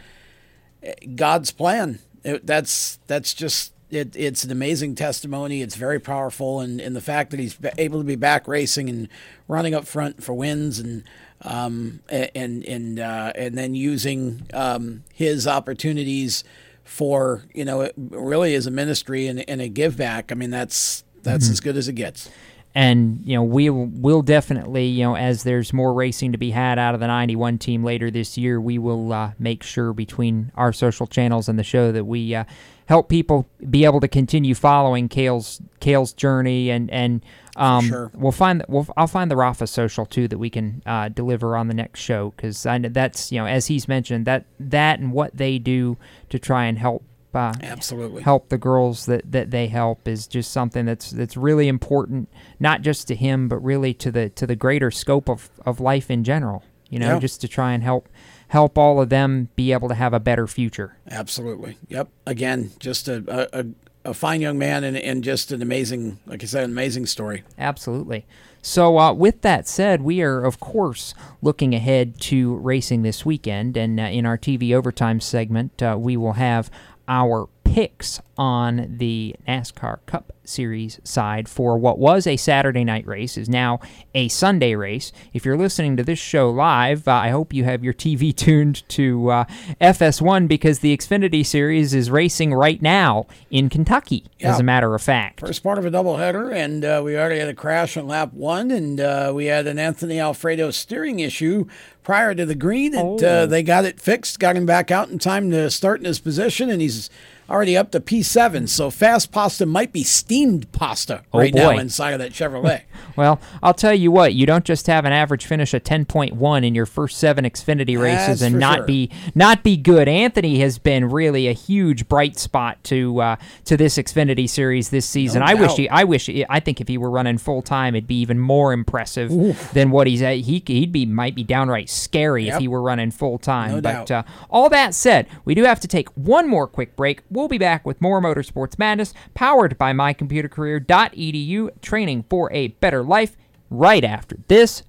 God's plan. It, that's that's just it. It's an amazing testimony. It's very powerful, and, and the fact that he's able to be back racing and running up front for wins, and um and and uh, and then using um, his opportunities for, you know, it really is a ministry and, and a give back. I mean, that's that's mm-hmm. as good as it gets. And, you know, we will definitely, you know, as there's more racing to be had out of the ninety-one team later this year, we will uh, make sure between our social channels and the show that we uh, help people be able to continue following Cale's Cale's journey. And, and um, sure. we'll find we'll, I'll find the Rafa social, too, that we can uh, deliver on the next show, because that's, you know, as he's mentioned, that that and what they do to try and help. Uh, Absolutely, help the girls that, that they help is just something that's that's really important, not just to him, but really to the to the greater scope of, of life in general. You know, yeah. just to try and help help all of them be able to have a better future. Absolutely. Yep. Again, just a a, a fine young man, and, and just an amazing, like I said, an amazing story. Absolutely. So uh, with that said, we are, of course, looking ahead to racing this weekend. And uh, in our T V Overtime segment, uh, we will have our picks on the NASCAR Cup Series side for what was a Saturday night race is now a Sunday race. If you're listening to this show live, uh, I hope you have your T V tuned to uh, F S one, because the Xfinity Series is racing right now in Kentucky, yeah. as a matter of fact. First part of a doubleheader, and uh, we already had a crash on lap one, and uh, we had an Anthony Alfredo steering issue prior to the green, and oh. uh, they got it fixed, got him back out in time to start in his position, and he's already up to P six. seven, so fast pasta might be steamed pasta oh right boy. now inside of that Chevrolet. Well, I'll tell you what, you don't just have an average finish of ten point one in your first seven Xfinity races That's and not sure. be not be good. Anthony has been really a huge bright spot to uh, to this Xfinity series this season. No I doubt. wish he, I wish he, I think if he were running full time, it'd be even more impressive Oof. than what he's at. He he'd be might be downright scary yep. if he were running full time. No but uh, all that said, we do have to take one more quick break. We'll be back with more Motorsports Madness, powered by my computer career dot e d u, training for a better life, right after this.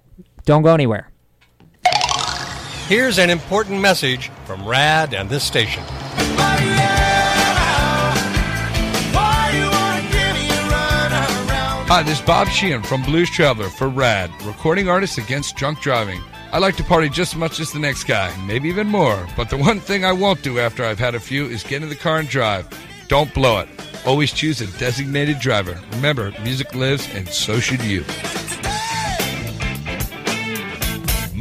Don't go anywhere. Here's an important message from Rad and this station. Hi, this is Bob Sheehan from Blues Traveler for Rad, recording artists against drunk driving. I like to party just as much as the next guy, maybe even more. But the one thing I won't do after I've had a few is get in the car and drive. Don't blow it. Always choose a designated driver. Remember, music lives, and so should you.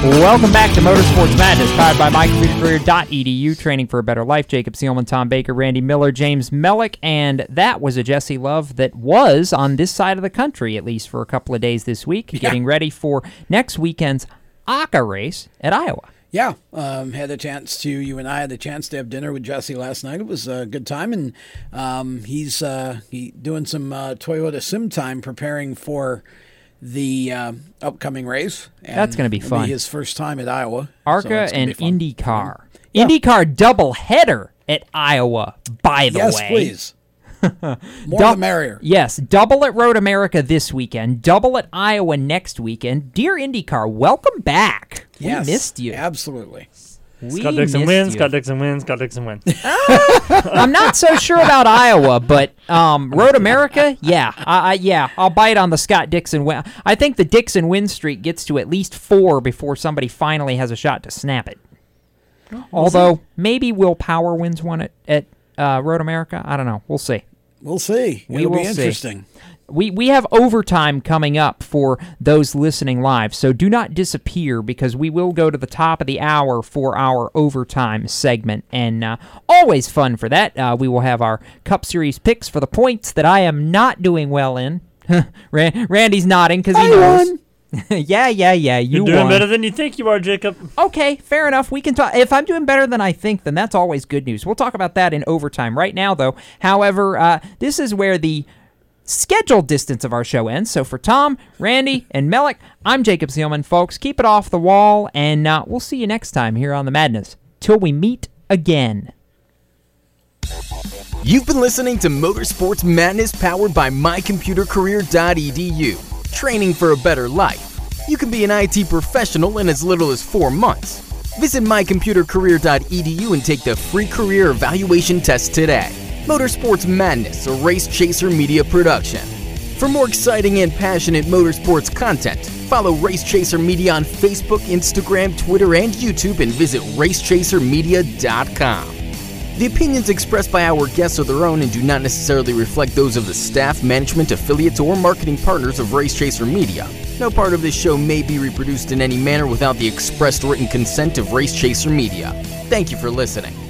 Welcome back to Motorsports Madness, powered by my computer career dot e d u, training for a better life. Jacob Seelman, Tom Baker, Randy Miller, James Mellick, and that was a Jesse Love that was on this side of the country, at least for a couple of days this week, yeah. getting ready for next weekend's ARCA race at Iowa. Yeah, um, had the chance to, you and I had the chance to have dinner with Jesse last night. It was a good time, and um, he's uh, he doing some uh, Toyota Sim time preparing for the uh, upcoming race. And that's going to be fun. Be his first time at Iowa. ARCA so and IndyCar. Yeah. IndyCar doubleheader at Iowa, by the yes, way. Yes, please. More Dou- the merrier. Yes, double at Road America this weekend, double at Iowa next weekend. Dear IndyCar, welcome back. Yes, we missed you. Absolutely. We Scott Dixon wins, you. Scott Dixon wins, Scott Dixon wins. I'm not so sure about Iowa, but um, Road America, yeah, I, I, yeah, I'll bite on the Scott Dixon win. I think the Dixon win streak gets to at least four before somebody finally has a shot to snap it. Oh, Although, it? maybe Will Power wins one at, at uh, Road America. I don't know. We'll see. We'll see. We It'll will be interesting. See. We we have overtime coming up for those listening live, so do not disappear because we will go to the top of the hour for our overtime segment, and uh, always fun for that. Uh, we will have our Cup Series picks for the points that I am not doing well in. Randy's nodding because he I knows. Won. yeah, yeah, yeah, you You're doing won. Better than you think you are, Jacob. Okay, fair enough. We can talk. If I'm doing better than I think, then that's always good news. We'll talk about that in overtime. Right now, though, however, uh, this is where the scheduled distance of our show ends. So for Tom, Randy, and Mellick, I'm Jacob Seelman, folks. Keep it off the wall, and uh, we'll see you next time here on The Madness. Till we meet again. You've been listening to Motorsports Madness powered by my computer career dot e d u. Training for a better life. You can be an I T professional in as little as four months. Visit my computer career dot e d u and take the free career evaluation test today. Motorsports Madness, a Race Chaser Media production. For more exciting and passionate motorsports content, follow Race Chaser Media on Facebook, Instagram, Twitter, and YouTube, and visit race chaser media dot com. The opinions expressed by our guests are their own and do not necessarily reflect those of the staff, management, affiliates, or marketing partners of Race Chaser Media. No part of this show may be reproduced in any manner without the expressed written consent of Race Chaser Media. Thank you for listening.